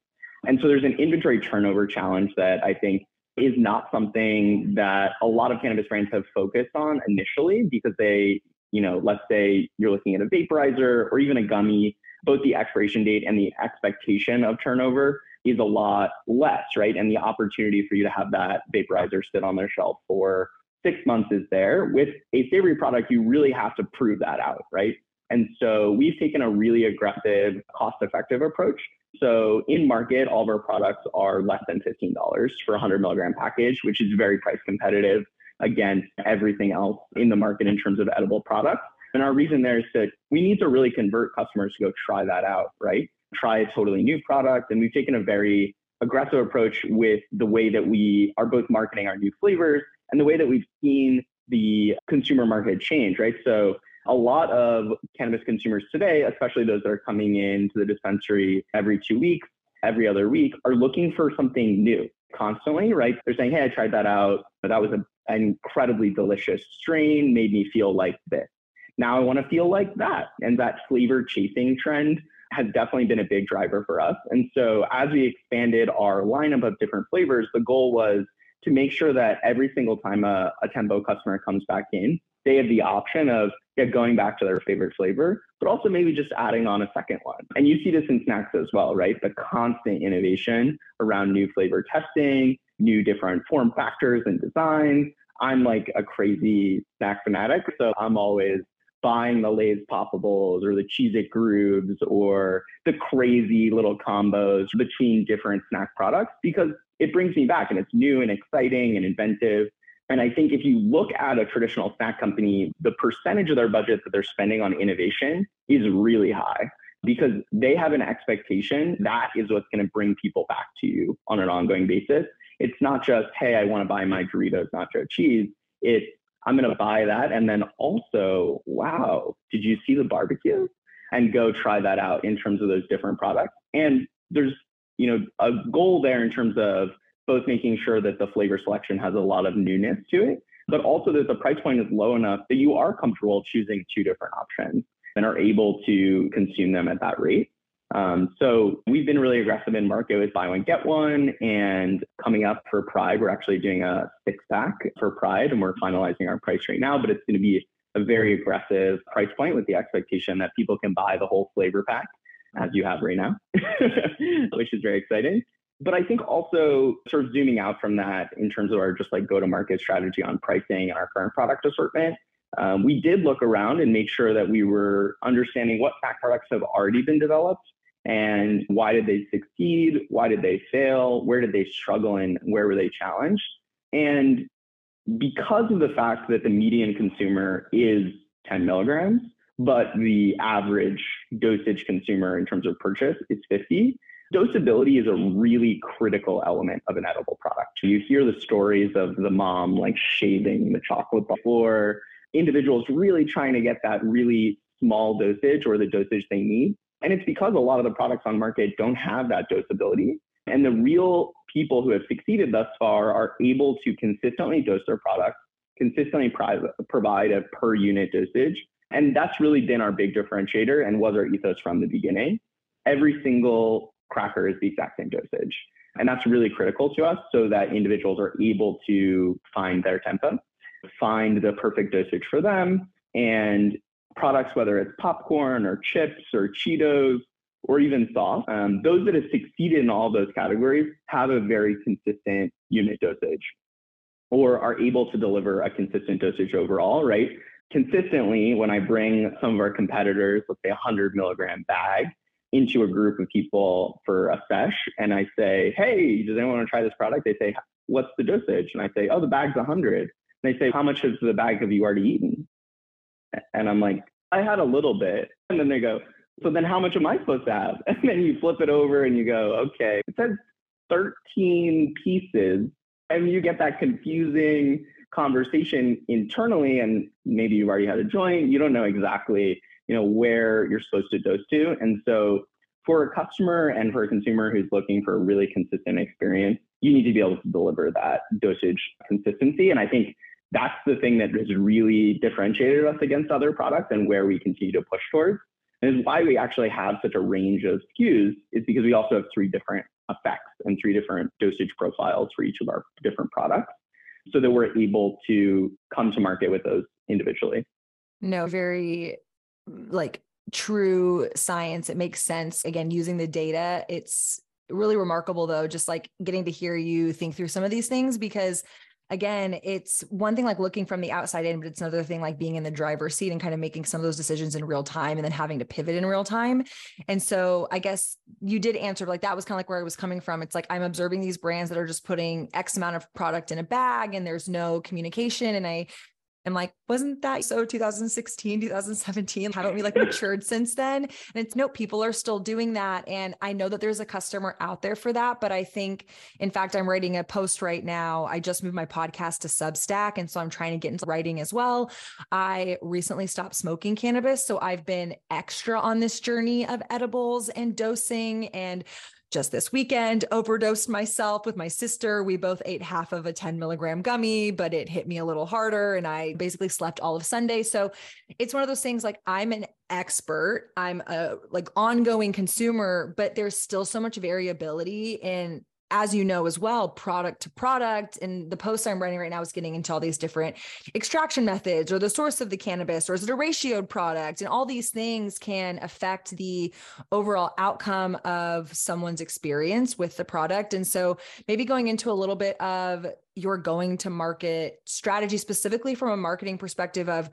And so there's an inventory turnover challenge that I think is not something that a lot of cannabis brands have focused on initially because they, you know, let's say you're looking at a vaporizer or even a gummy, both the expiration date and the expectation of turnover is a lot less, right? And the opportunity for you to have that vaporizer sit on their shelf for six months is there. With a savory product, you really have to prove that out, right? And so we've taken a really aggressive, cost-effective approach. So in market, all of our products are less than fifteen dollars for a one hundred milligram package, which is very price competitive against everything else in the market in terms of edible products. And our reason there is that we need to really convert customers to go try that out, right? Try a totally new product. And we've taken a very aggressive approach with the way that we are both marketing our new flavors and the way that we've seen the consumer market change, right? So a lot of cannabis consumers today, especially those that are coming into the dispensary every two weeks, every other week, are looking for something new constantly, right? They're saying, hey, I tried that out. That was a, an incredibly delicious strain, made me feel like this. Now I want to feel like that. And that flavor chasing trend has definitely been a big driver for us. And so as we expanded our lineup of different flavors, the goal was to make sure that every single time a, a Tempo customer comes back in, they have the option of yeah, going back to their favorite flavor, but also maybe just adding on a second one. And you see this in snacks as well, right? The constant innovation around new flavor testing, new different form factors and designs. I'm like a crazy snack fanatic, so I'm always buying the Lay's Poppables or the Cheez-It Grooves or the crazy little combos between different snack products because it brings me back and it's new and exciting and inventive. And I think if you look at a traditional snack company, the percentage of their budget that they're spending on innovation is really high because they have an expectation that is what's going to bring people back to you on an ongoing basis. It's not just, hey, I want to buy my Doritos nacho cheese. It's, I'm going to buy that. And then also, wow, did you see the barbecue? And go try that out in terms of those different products. And there's, you know, a goal there in terms of both making sure that the flavor selection has a lot of newness to it, but also that the price point is low enough that you are comfortable choosing two different options and are able to consume them at that rate. Um, so we've been really aggressive in market with buy one, get one, and coming up for Pride, we're actually doing a six pack for Pride and we're finalizing our price right now, but it's going to be a very aggressive price point with the expectation that people can buy the whole flavor pack as you have right now, which is very exciting. But I think also sort of zooming out from that in terms of our just like go-to-market strategy on pricing and our current product assortment, um, we did look around and make sure that we were understanding what snack products have already been developed and why did they succeed, why did they fail, where did they struggle, and where were they challenged. And because of the fact that the median consumer is ten milligrams, but the average dosage consumer in terms of purchase is fifty, Dosability is a really critical element of an edible product. You hear the stories of the mom like shaving the chocolate bar, or individuals really trying to get that really small dosage or the dosage they need. And it's because a lot of the products on market don't have that dosability. And the real people who have succeeded thus far are able to consistently dose their products, consistently pri- provide a per unit dosage. And that's really been our big differentiator and was our ethos from the beginning. Every single cracker is the exact same dosage. And that's really critical to us so that individuals are able to find their tempo, find the perfect dosage for them. And products, whether it's popcorn or chips or Cheetos or even sauce, um, those that have succeeded in all those categories have a very consistent unit dosage or are able to deliver a consistent dosage overall, right? Consistently, when I bring some of our competitors, let's say a one hundred milligram bag, into a group of people for a sesh, and I say, hey, does anyone want to try this product? They say, what's the dosage? And I say, oh, the bag's one hundred. And they say, how much of the bag have you already eaten? And I'm like, I had a little bit. And then they go, so then how much am I supposed to have? And then you flip it over and you go, okay, it says thirteen pieces. And you get that confusing conversation internally, and maybe you've already had a joint. You don't know exactly, you know, where you're supposed to dose to. And so for a customer and for a consumer who's looking for a really consistent experience, you need to be able to deliver that dosage consistency. And I think that's the thing that has really differentiated us against other products and where we continue to push towards. And it's why we actually have such a range of S K Us, is because we also have three different effects and three different dosage profiles for each of our different products so that we're able to come to market with those individually. No, very like true science. It makes sense. Again, using the data, it's really remarkable though, just like getting to hear you think through some of these things, because again, it's one thing like looking from the outside in, but it's another thing like being in the driver's seat and kind of making some of those decisions in real time and then having to pivot in real time. And so I guess you did answer, but like that was kind of like where I was coming from. It's like I'm observing these brands that are just putting X amount of product in a bag and there's no communication. And I am like, wasn't that so two thousand sixteen, two thousand seventeen? Haven't we like matured since then? And it's no, people are still doing that. And I know that there's a customer out there for that, but I think, in fact, I'm writing a post right now. I just moved my podcast to Substack. And so I'm trying to get into writing as well. I recently stopped smoking cannabis. So I've been extra on this journey of edibles and dosing, and just this weekend, overdosed myself with my sister. We both ate half of a ten milligram gummy, but it hit me a little harder. And I basically slept all of Sunday. So it's one of those things like I'm an expert, I'm a like ongoing consumer, but there's still so much variability in, as you know, as well, product to product. And the post I'm writing right now is getting into all these different extraction methods or the source of the cannabis, or is it a ratioed product? And all these things can affect the overall outcome of someone's experience with the product. And so maybe going into a little bit of your going to market strategy, specifically from a marketing perspective of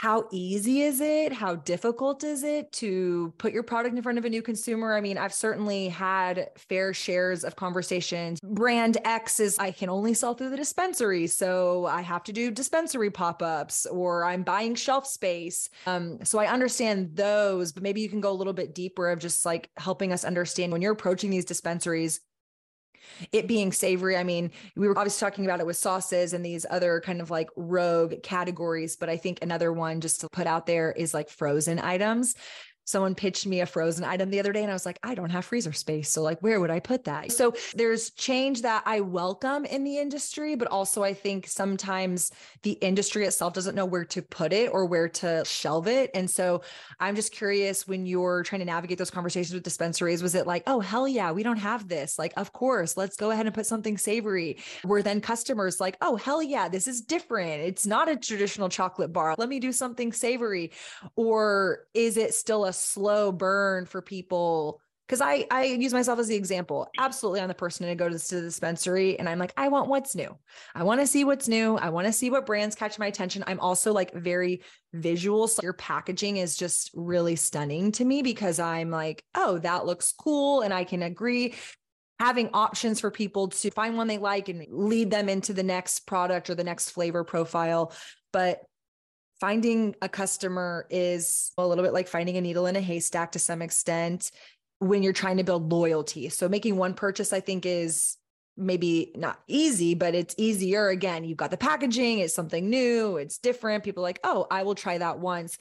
how easy is it? How difficult is it to put your product in front of a new consumer? I mean, I've certainly had fair shares of conversations. Brand X is I can only sell through the dispensary, so I have to do dispensary pop-ups, or I'm buying shelf space. Um, so I understand those, but maybe you can go a little bit deeper of just like helping us understand when you're approaching these dispensaries, it being savory. I mean, we were obviously talking about it with sauces and these other kind of like rogue categories, but I think another one just to put out there is like frozen items. Someone pitched me a frozen item the other day and I was like, I don't have freezer space. So like, where would I put that? So there's change that I welcome in the industry, but also I think sometimes the industry itself doesn't know where to put it or where to shelve it. And so I'm just curious, when you're trying to navigate those conversations with dispensaries, was it like, oh, hell yeah, we don't have this. Like, of course, let's go ahead and put something savory. Were then customers like, oh, hell yeah, this is different. It's not a traditional chocolate bar. Let me do something savory. Or is it still a slow burn for people? Because I, I use myself as the example. Absolutely, I'm the person to go to the dispensary and I'm like, I want what's new. I want to see what's new. I want to see what brands catch my attention. I'm also like very visual. So your packaging is just really stunning to me because I'm like, oh, that looks cool. And I can agree. Having options for people to find one they like and lead them into the next product or the next flavor profile. But finding a customer is a little bit like finding a needle in a haystack to some extent. when you're trying to build loyalty. So making one purchase, I think, is maybe not easy, but it's easier. Again, you've got the packaging, it's something new, it's different. People are like, oh, I will try that once.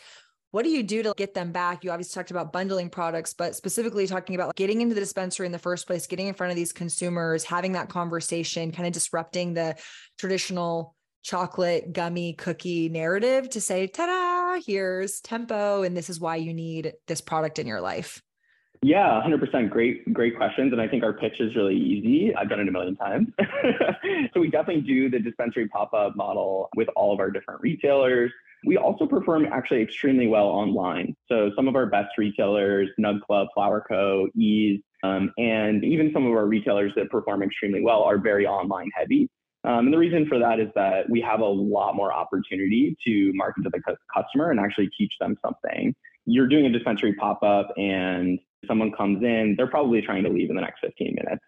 What do you do to get them back? You obviously talked about bundling products, but specifically talking about getting into the dispensary in the first place, getting in front of these consumers, having that conversation, kind of disrupting the traditional chocolate, gummy, cookie narrative to say, ta-da, here's Tempo, and this is why you need this product in your life. Yeah, one hundred percent. Great, great questions. And I think our pitch is really easy. I've done it a million times. So we definitely do the dispensary pop-up model with all of our different retailers. We also perform actually extremely well online. So some of our best retailers, Nug Club, Flower Co, Ease, um, and even some of our retailers that perform extremely well are very online heavy. Um, and the reason for that is that we have a lot more opportunity to market to the cu- customer and actually teach them something. You're doing a dispensary pop-up and someone comes in, they're probably trying to leave in the next fifteen minutes.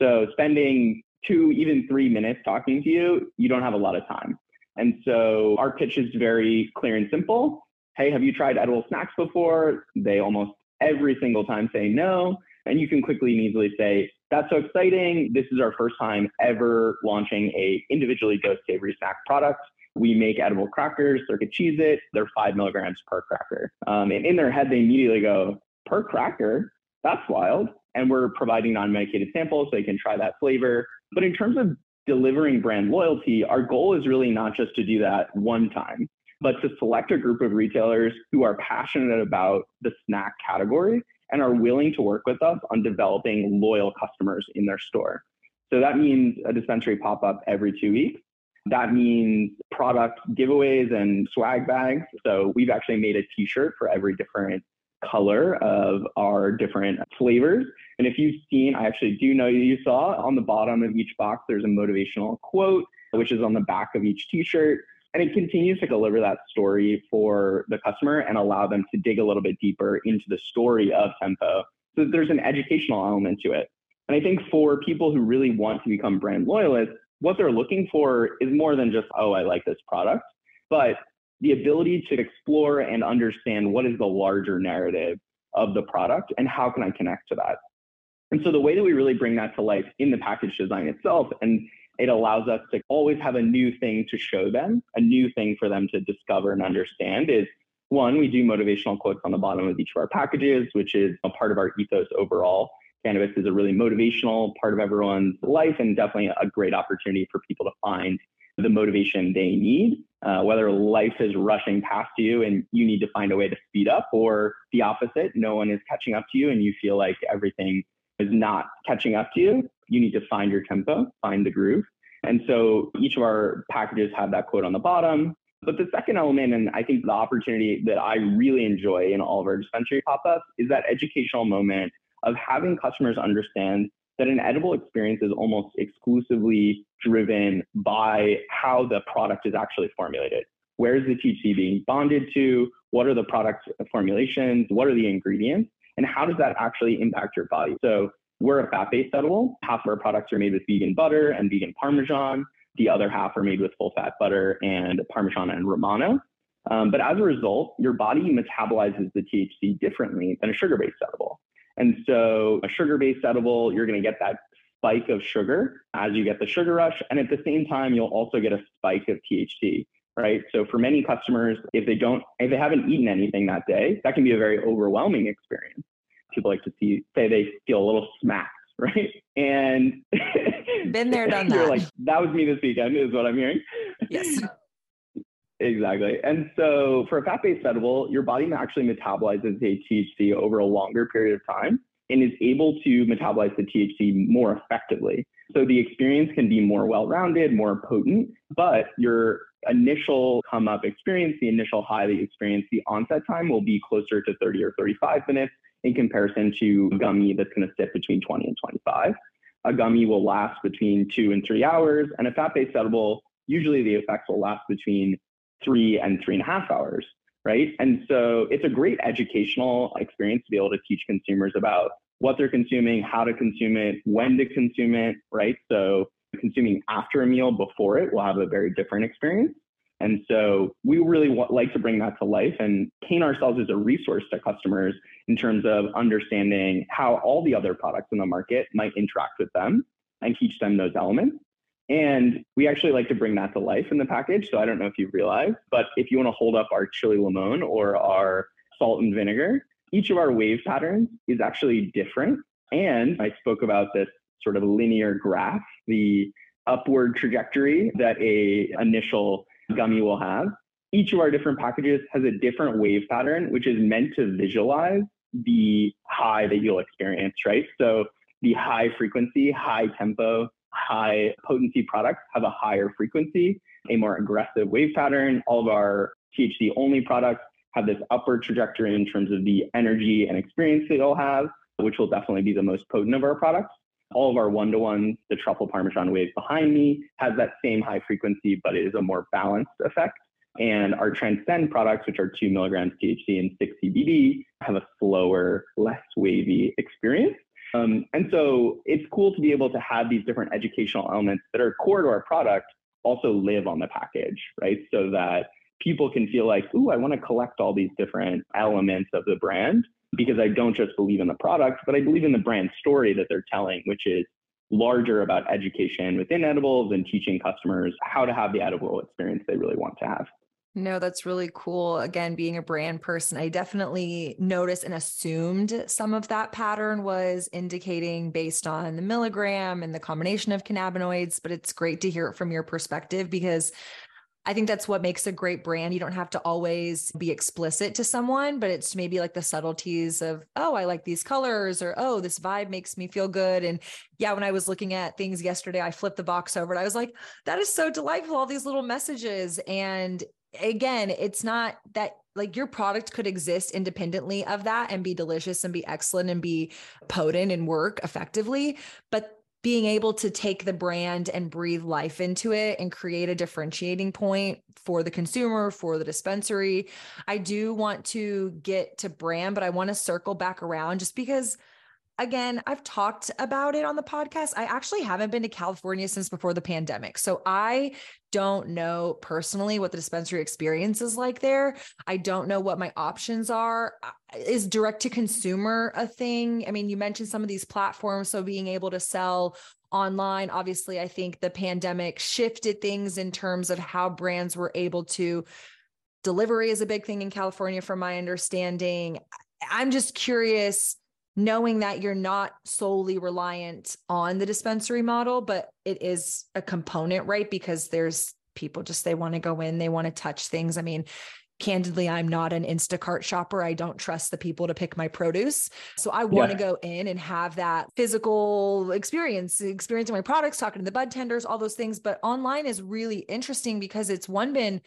So spending two, even three minutes talking to you, you don't have a lot of time. And so our pitch is very clear and simple. Hey, have you tried edible snacks before? They almost every single time say no. And you can quickly and easily say, that's so exciting. This is our first time ever launching a individually dosed savory snack product. We make edible crackers, circuit cheese it. They're five milligrams per cracker. Um, and in their head, they immediately go, per cracker? That's wild. And we're providing non-medicated samples so they can try that flavor. But in terms of delivering brand loyalty, our goal is really not just to do that one time, but to select a group of retailers who are passionate about the snack category and are willing to work with us on developing loyal customers in their store. So that means a dispensary pop-up every two weeks. That means product giveaways and swag bags. So we've actually made a t-shirt for every different color of our different flavors. And if you've seen, I actually do know you saw on the bottom of each box, there's a motivational quote, which is on the back of each t-shirt. And it continues to deliver that story for the customer and allow them to dig a little bit deeper into the story of Tempo. So there's an educational element to it. And I think for people who really want to become brand loyalists, what they're looking for is more than just, oh, I like this product, but the ability to explore and understand what is the larger narrative of the product and how can I connect to that. And so the way that we really bring that to life in the package design itself, and it allows us to always have a new thing to show them, a new thing for them to discover and understand is, one, we do motivational quotes on the bottom of each of our packages, which is a part of our ethos overall. Cannabis is a really motivational part of everyone's life and definitely a great opportunity for people to find the motivation they need, uh, whether life is rushing past you and you need to find a way to speed up, or the opposite, no one is catching up to you and you feel like everything is not catching up to you. You need to find your tempo, find the groove. And so each of our packages have that quote on the bottom. But the second element, and I think the opportunity that I really enjoy in all of our dispensary pop-ups, is that educational moment of having customers understand that an edible experience is almost exclusively driven by how the product is actually formulated. Where is the T H C being bonded to? What are the product formulations? What are the ingredients? And how does that actually impact your body? So we're a fat-based edible. Half of our products are made with vegan butter and vegan Parmesan. The other half are made with full-fat butter and Parmesan and Romano. Um, but as a result, your body metabolizes the T H C differently than a sugar-based edible. And so a sugar-based edible, you're going to get that spike of sugar as you get the sugar rush. And at the same time, you'll also get a spike of T H C, right? So for many customers, if they don't, if they haven't eaten anything that day, that can be a very overwhelming experience. People like to see, say they feel a little smacked, right? And been there, done that. You're like, that was me this weekend is what I'm hearing. Yes. Exactly. And so for a fat-based edible, your body actually metabolizes the T H C over a longer period of time and is able to metabolize the T H C more effectively. So the experience can be more well-rounded, more potent, but your initial come-up experience, the initial high that you experience, the onset time will be closer to thirty or thirty-five minutes in comparison to a gummy that's going to sit between twenty and twenty-five. A gummy will last between two and three hours, and a fat-based edible, usually the effects will last between three and three and a half hours, right? And so it's a great educational experience to be able to teach consumers about what they're consuming, how to consume it, when to consume it, right? So consuming after a meal, before it, will have a very different experience. And so we really want, like to bring that to life and paint ourselves as a resource to customers in terms of understanding how all the other products in the market might interact with them and teach them those elements. And we actually like to bring that to life in the package. So I don't know if you've realized, but if you want to hold up our chili limon or our salt and vinegar, each of our wave patterns is actually different. And I spoke about this sort of linear graph, the upward trajectory that a initial gummy will have. Each of our different packages has a different wave pattern, which is meant to visualize the high that you'll experience, right? So the high frequency, high tempo, high potency products have a higher frequency, a more aggressive wave pattern. All of our T H C only products have this upward trajectory in terms of the energy and experience that you'll have, which will definitely be the most potent of our products. All of our one-to-ones, the truffle parmesan wave behind me has that same high frequency, but it is a more balanced effect. And our transcend products, which are two milligrams T H C and six C B D, have a slower, less wavy experience. Um, and so it's cool to be able to have these different educational elements that are core to our product also live on the package, right? So that people can feel like, ooh, I want to collect all these different elements of the brand, because I don't just believe in the product, but I believe in the brand story that they're telling, which is larger about education within edibles and teaching customers how to have the edible experience they really want to have. No, that's really cool. Again, being a brand person, I definitely noticed and assumed some of that pattern was indicating based on the milligram and the combination of cannabinoids, but it's great to hear it from your perspective, because I think that's what makes a great brand. You don't have to always be explicit to someone, but it's maybe like the subtleties of, oh, I like these colors, or, oh, this vibe makes me feel good. And yeah, when I was looking at things yesterday, I flipped the box over and I was like, that is so delightful, all these little messages. And again, it's not that like your product could exist independently of that and be delicious and be excellent and be potent and work effectively, but being able to take the brand and breathe life into it and create a differentiating point for the consumer, for the dispensary. I do want to get to brand, but I want to circle back around just because, again, I've talked about it on the podcast. I actually haven't been to California since before the pandemic. So I don't know personally what the dispensary experience is like there. I don't know what my options are. Is direct to consumer a thing? I mean, you mentioned some of these platforms. So being able to sell online, obviously, I think the pandemic shifted things in terms of how brands were able to. Delivery is a big thing in California, from my understanding. I'm just curious, knowing that you're not solely reliant on the dispensary model, but it is a component, right? Because there's people just, they want to go in, they want to touch things. I mean, candidly, I'm not an Instacart shopper. I don't trust the people to pick my produce. So I want yeah. to go in and have that physical experience, experiencing my products, talking to the bud tenders, all those things. But online is really interesting because it's one been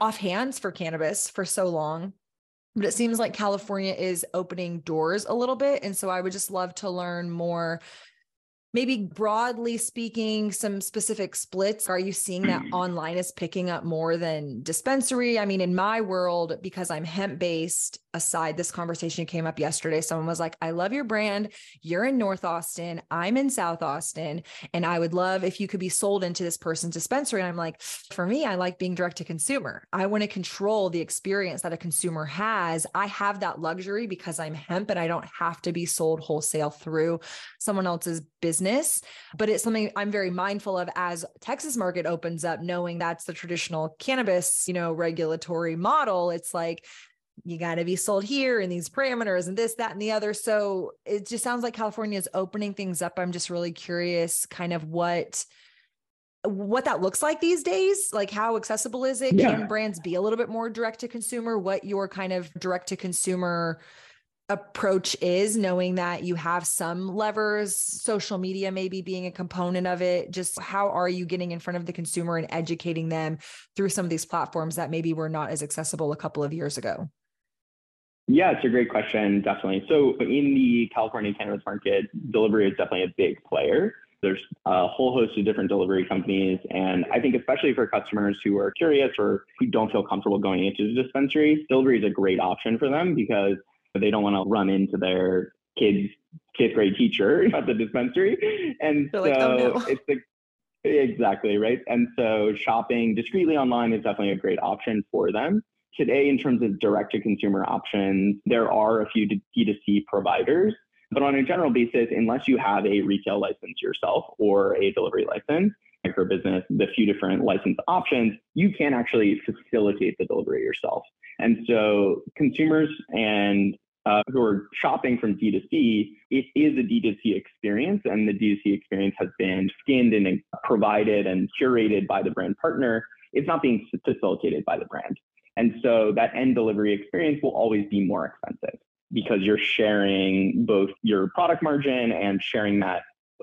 off hands for cannabis for so long, but it seems like California is opening doors a little bit. And so I would just love to learn more, maybe broadly speaking, some specific splits. Are you seeing that online is picking up more than dispensary? I mean, in my world, because I'm hemp-based, aside, this conversation came up yesterday. Someone was like, I love your brand. You're in North Austin. I'm in South Austin. And I would love if you could be sold into this person's dispensary. And I'm like, for me, I like being direct to consumer. I want to control the experience that a consumer has. I have that luxury because I'm hemp and I don't have to be sold wholesale through someone else's business. But it's something I'm very mindful of as Texas market opens up, knowing that's the traditional cannabis, you know, regulatory model. It's like, you got to be sold here in these parameters and this, that, and the other. So it just sounds like California is opening things up. I'm just really curious kind of what, what that looks like these days. Like, how accessible is it? Yeah. Can brands be a little bit more direct to consumer? What your kind of direct to consumer approach is, knowing that you have some levers, social media maybe being a component of it. Just how are you getting in front of the consumer and educating them through some of these platforms that maybe were not as accessible a couple of years ago? Yeah, it's a great question, definitely. So in the California cannabis market, delivery is definitely a big player. There's a whole host of different delivery companies. And I think especially for customers who are curious or who don't feel comfortable going into the dispensary, delivery is a great option for them because they don't want to run into their kids' fifth grade teacher at the dispensary. And they're so like, oh, no. it's a, Exactly, right? And so shopping discreetly online is definitely a great option for them. Today, in terms of direct-to-consumer options, there are a few D two C providers, but on a general basis, unless you have a retail license yourself or a delivery license, microbusiness, the few different license options, you can actually facilitate the delivery yourself. And so consumers and uh, who are shopping from D two C, it is a D two C experience, and the D two C experience has been skinned and provided and curated by the brand partner. It's not being facilitated by the brand. And so that end delivery experience will always be more expensive because you're sharing both your product margin and sharing that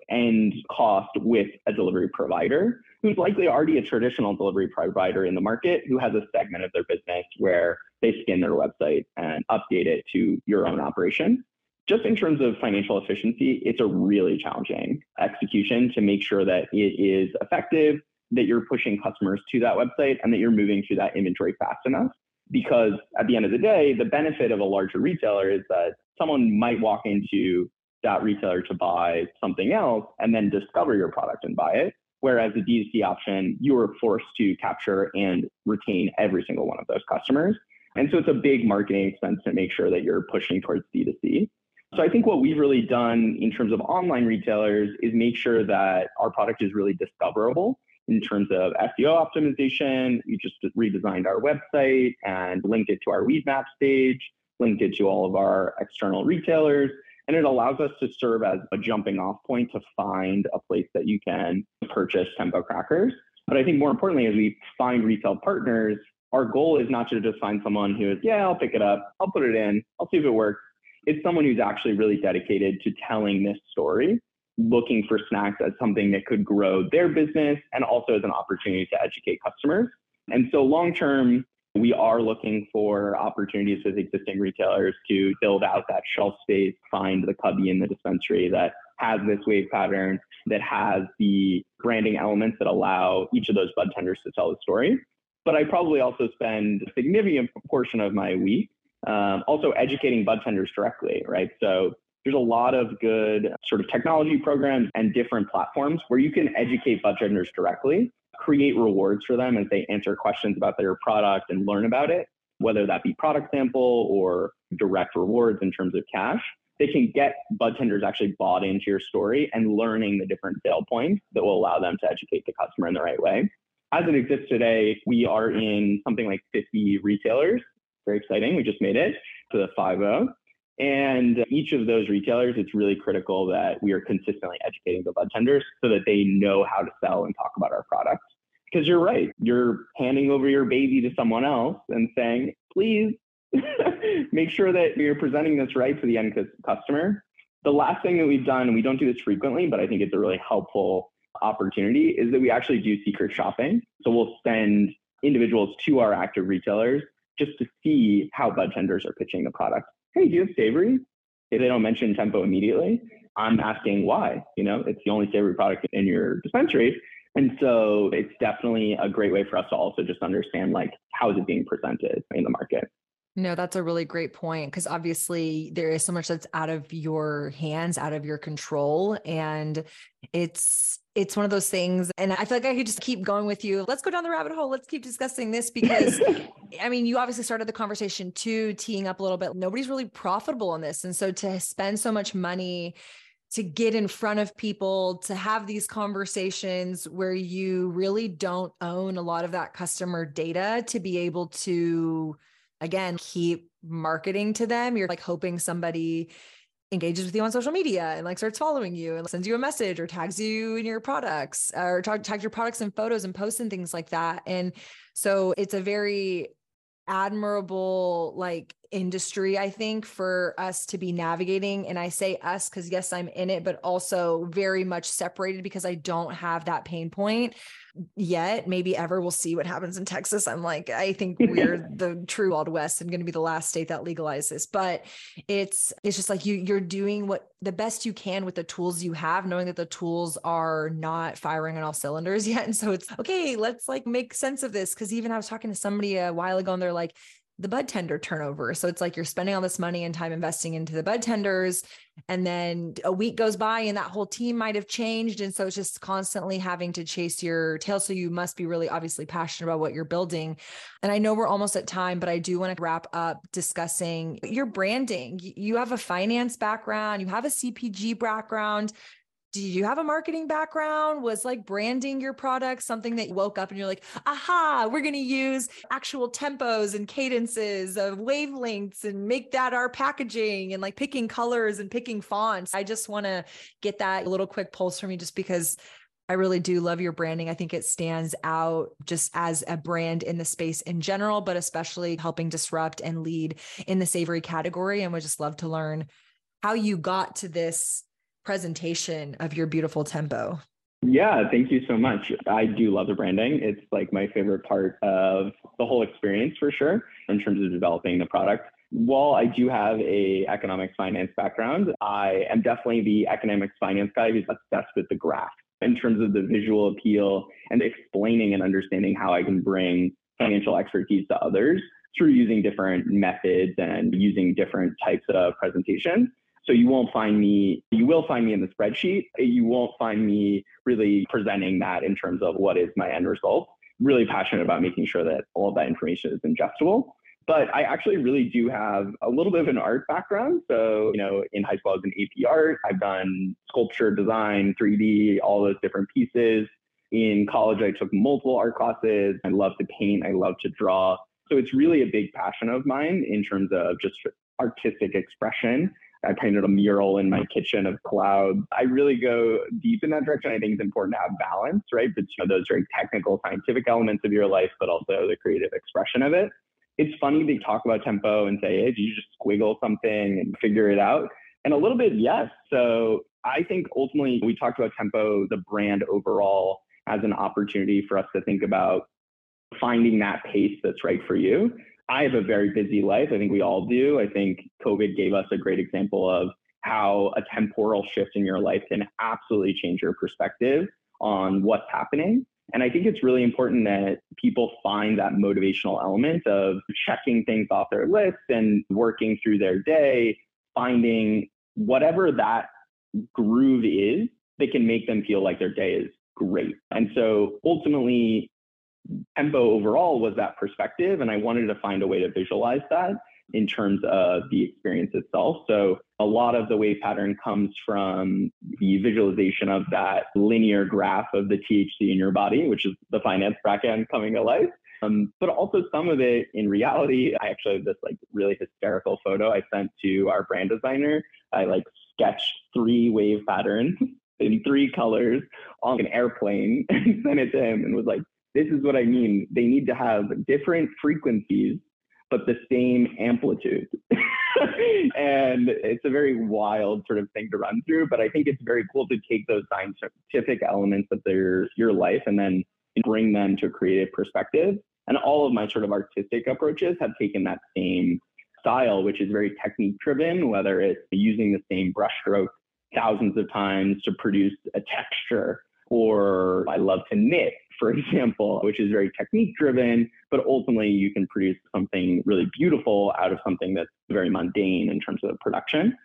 end cost with a delivery provider who's likely already a traditional delivery provider in the market who has a segment of their business where they skin their website and update it to your own operation. Just in terms of financial efficiency, it's a really challenging execution to make sure that it is effective, that you're pushing customers to that website, and that you're moving through that inventory fast enough. Because at the end of the day, the benefit of a larger retailer is that someone might walk into that retailer to buy something else and then discover your product and buy it. Whereas the D two C option, you are forced to capture and retain every single one of those customers. And so it's a big marketing expense to make sure that you're pushing towards D two C. So I think what we've really done in terms of online retailers is make sure that our product is really discoverable. In terms of S E O optimization, we just redesigned our website and linked it to our Weed Maps page, linked it to all of our external retailers, and it allows us to serve as a jumping off point to find a place that you can purchase Tempo Crackers. But I think more importantly, as we find retail partners, our goal is not to just find someone who is, yeah, I'll pick it up, I'll put it in, I'll see if it works. It's someone who's actually really dedicated to telling this story, looking for snacks as something that could grow their business and also as an opportunity to educate customers. And so long-term, we are looking for opportunities with existing retailers to build out that shelf space, find the cubby in the dispensary that has this wave pattern, that has the branding elements that allow each of those bud tenders to tell the story. But I probably also spend a significant portion of my week um, also educating bud tenders directly, right? So there's a lot of good sort of technology programs and different platforms where you can educate bud tenders directly, create rewards for them as they answer questions about their product and learn about it, whether that be product sample or direct rewards in terms of cash. They can get bud tenders actually bought into your story and learning the different sale points that will allow them to educate the customer in the right way. As it exists today, we are in something like fifty retailers. Very exciting. We just made it to the five oh. And each of those retailers, it's really critical that we are consistently educating the bud tenders so that they know how to sell and talk about our products. Because you're right, you're handing over your baby to someone else and saying, please make sure that you're presenting this right to the end customer. The last thing that we've done, and we don't do this frequently, but I think it's a really helpful opportunity, is that we actually do secret shopping. So we'll send individuals to our active retailers just to see how bud tenders are pitching the product. Hey, do you have savory? If they don't mention Tempo immediately, I'm asking why. You know, it's the only savory product in your dispensary. And so it's definitely a great way for us to also just understand, like, how is it being presented in the market? No, that's a really great point, because obviously there is so much that's out of your hands, out of your control. And it's it's one of those things. And I feel like I could just keep going with you. Let's go down the rabbit hole. Let's keep discussing this because, I mean, you obviously started the conversation too, teeing up a little bit. Nobody's really profitable in this. And so to spend so much money to get in front of people, to have these conversations where you really don't own a lot of that customer data to be able to, again, keep marketing to them. You're like hoping somebody engages with you on social media and like starts following you and sends you a message or tags you in your products or tag, tag your products in photos and posts and things like that. And so it's a very admirable like industry, I think, for us to be navigating. And I say us because yes, I'm in it, but also very much separated because I don't have that pain point yet. Maybe ever. We'll see what happens in Texas. I'm like, I think we're the true Wild West and going to be the last state that legalizes. But it's, it's just like you, you're doing what the best you can with the tools you have, knowing that the tools are not firing on all cylinders yet. And so it's okay, let's like make sense of this. Cause even I was talking to somebody a while ago and they're like, the bud tender turnover. So it's like you're spending all this money and time investing into the bud tenders, and then a week goes by and that whole team might have changed. And so it's just constantly having to chase your tail. So you must be really obviously passionate about what you're building. And I know we're almost at time, but I do want to wrap up discussing your branding. You have a finance background, you have a C P G background. Do you have a marketing background? Was like branding your product something that you woke up and you're like, aha, we're going to use actual tempos and cadences of wavelengths and make that our packaging, and like picking colors and picking fonts? I just want to get that little quick pulse from you, just because I really do love your branding. I think it stands out just as a brand in the space in general, but especially helping disrupt and lead in the savory category. And would just love to learn how you got to this presentation of your beautiful tempo. Yeah, thank you so much. I do love the branding. It's like my favorite part of the whole experience for sure, in terms of developing the product. While I do have a economics finance background, I am definitely the economics finance guy who's obsessed with the graph in terms of the visual appeal and explaining and understanding how I can bring financial expertise to others through using different methods and using different types of presentations. So you won't find me, you will find me in the spreadsheet. You won't find me really presenting that in terms of what is my end result. Really passionate about making sure that all of that information is ingestible. But I actually really do have a little bit of an art background. So, you know, in high school, I was in A P art. I've done sculpture, design, three D, all those different pieces. In college, I took multiple art classes. I love to paint. I love to draw. So it's really a big passion of mine in terms of just artistic expression. I painted a mural in my kitchen of clouds. I really go deep in that direction. I think it's important to have balance, right? But you know, those very technical, scientific elements of your life, but also the creative expression of it. It's funny to talk about tempo and say, hey, do you just squiggle something and figure it out? And a little bit, yes. So I think ultimately we talked about tempo, the brand overall, as an opportunity for us to think about finding that pace that's right for you. I have a very busy life. I think we all do. I think COVID gave us a great example of how a temporal shift in your life can absolutely change your perspective on what's happening. And I think it's really important that people find that motivational element of checking things off their list and working through their day, finding whatever that groove is that can make them feel like their day is great. And so ultimately, tempo overall was that perspective, and I wanted to find a way to visualize that in terms of the experience itself. So a lot of the wave pattern comes from the visualization of that linear graph of the T H C in your body, which is the finance backend coming to life. Um, but also some of it in reality. I actually have this like really hysterical photo I sent to our brand designer. I like sketched three wave patterns in three colors on an airplane and sent it to him and was like, this is what I mean. They need to have different frequencies, but the same amplitude. And it's a very wild sort of thing to run through, but I think it's very cool to take those scientific elements of their, your life and then bring them to a creative perspective. And all of my sort of artistic approaches have taken that same style, which is very technique-driven, whether it's using the same brushstroke thousands of times to produce a texture, or I love to knit, for example, which is very technique driven, but ultimately you can produce something really beautiful out of something that's very mundane in terms of the production.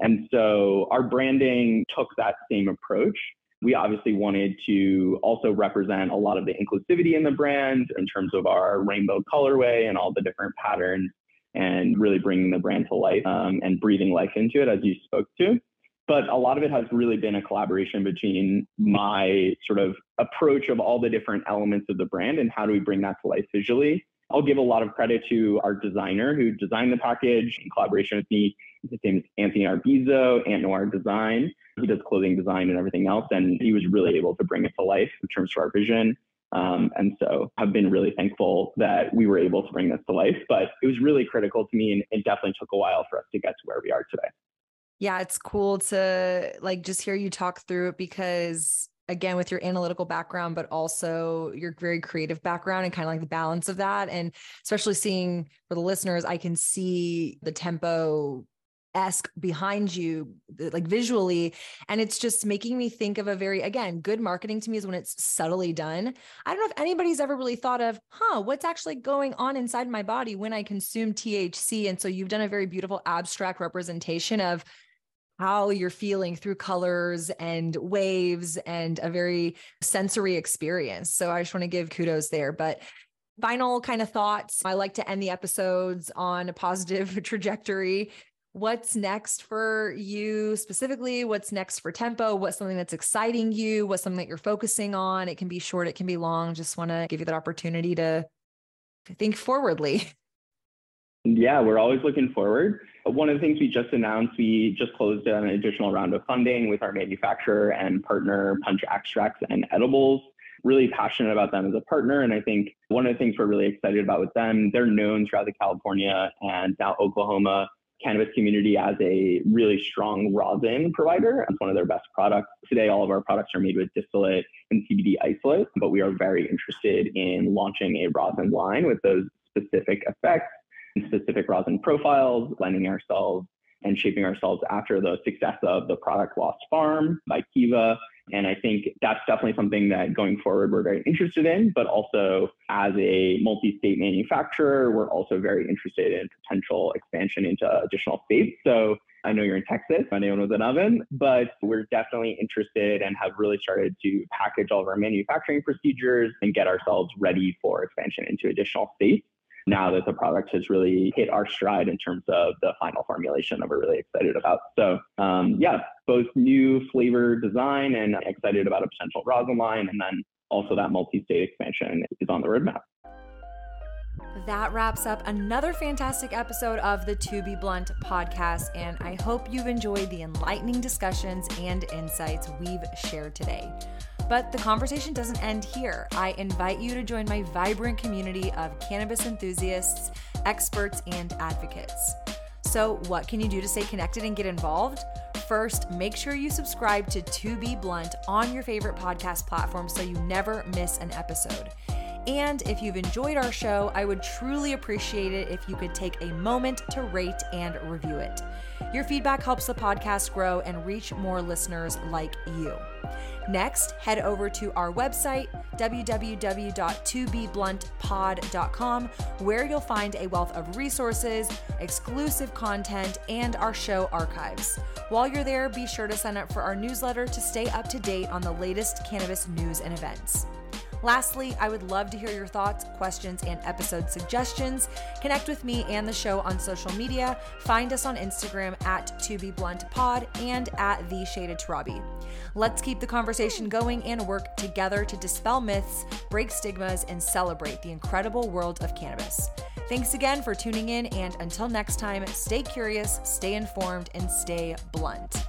And so our branding took that same approach. We obviously wanted to also represent a lot of the inclusivity in the brand in terms of our rainbow colorway and all the different patterns, and really bringing the brand to life um, and breathing life into it, as you spoke to. But a lot of it has really been a collaboration between my sort of approach of all the different elements of the brand and how do we bring that to life visually. I'll give a lot of credit to our designer who designed the package in collaboration with me. His name is Anthony Arbizo, Ant Noir Design. He does clothing design and everything else. And he was really able to bring it to life in terms of our vision. Um, and so I've been really thankful that we were able to bring this to life. But it was really critical to me, and it definitely took a while for us to get to where we are today. Yeah, it's cool to like just hear you talk through it, because again, with your analytical background, but also your very creative background and kind of like the balance of that. And especially seeing for the listeners, I can see the tempo esque behind you, like visually. And it's just making me think of a very, again, good marketing to me is when it's subtly done. I don't know if anybody's ever really thought of, huh, what's actually going on inside my body when I consume T H C. And so you've done a very beautiful abstract representation of how you're feeling through colors and waves and a very sensory experience. So I just want to give kudos there, but final kind of thoughts. I like to end the episodes on a positive trajectory. What's next for you specifically? What's next for Tempo? What's something that's exciting you? What's something that you're focusing on? It can be short, it can be long. Just want to give you that opportunity to think forwardly. Yeah, we're always looking forward. One of the things we just announced, we just closed an additional round of funding with our manufacturer and partner, Punch Extracts and Edibles. Really passionate about them as a partner. And I think one of the things we're really excited about with them, they're known throughout the California and now Oklahoma cannabis community as a really strong rosin provider. It's one of their best products. Today, all of our products are made with distillate and C B D isolate, but we are very interested in launching a rosin line with those specific effects and specific rosin profiles, lending ourselves and shaping ourselves after the success of the product Lost Farm by Kiva. And I think that's definitely something that going forward, we're very interested in, but also as a multi-state manufacturer, we're also very interested in potential expansion into additional states. So I know you're in Texas, I know the oven, but we're definitely interested and have really started to package all of our manufacturing procedures and get ourselves ready for expansion into additional states. Now that the product has really hit our stride in terms of the final formulation that we're really excited about. So um, yeah, both new flavor design and excited about a potential rosin line, and then also that multi-state expansion is on the roadmap. That wraps up another fantastic episode of the To Be Blunt podcast, and I hope you've enjoyed the enlightening discussions and insights we've shared today. But the conversation doesn't end here. I invite you to join my vibrant community of cannabis enthusiasts, experts, and advocates. So what can you do to stay connected and get involved? First, make sure you subscribe to To Be Blunt on your favorite podcast platform so you never miss an episode. And if you've enjoyed our show, I would truly appreciate it if you could take a moment to rate and review it. Your feedback helps the podcast grow and reach more listeners like you. Next, head over to our website, w w w dot to be blunt pod dot com, where you'll find a wealth of resources, exclusive content, and our show archives. While you're there, be sure to sign up for our newsletter to stay up to date on the latest cannabis news and events. Lastly, I would love to hear your thoughts, questions, and episode suggestions. Connect with me and the show on social media. Find us on Instagram at To Be Blunt Pod and at The Shayda Tarabi. Let's keep the conversation going and work together to dispel myths, break stigmas, and celebrate the incredible world of cannabis. Thanks again for tuning in, and until next time, stay curious, stay informed, and stay blunt.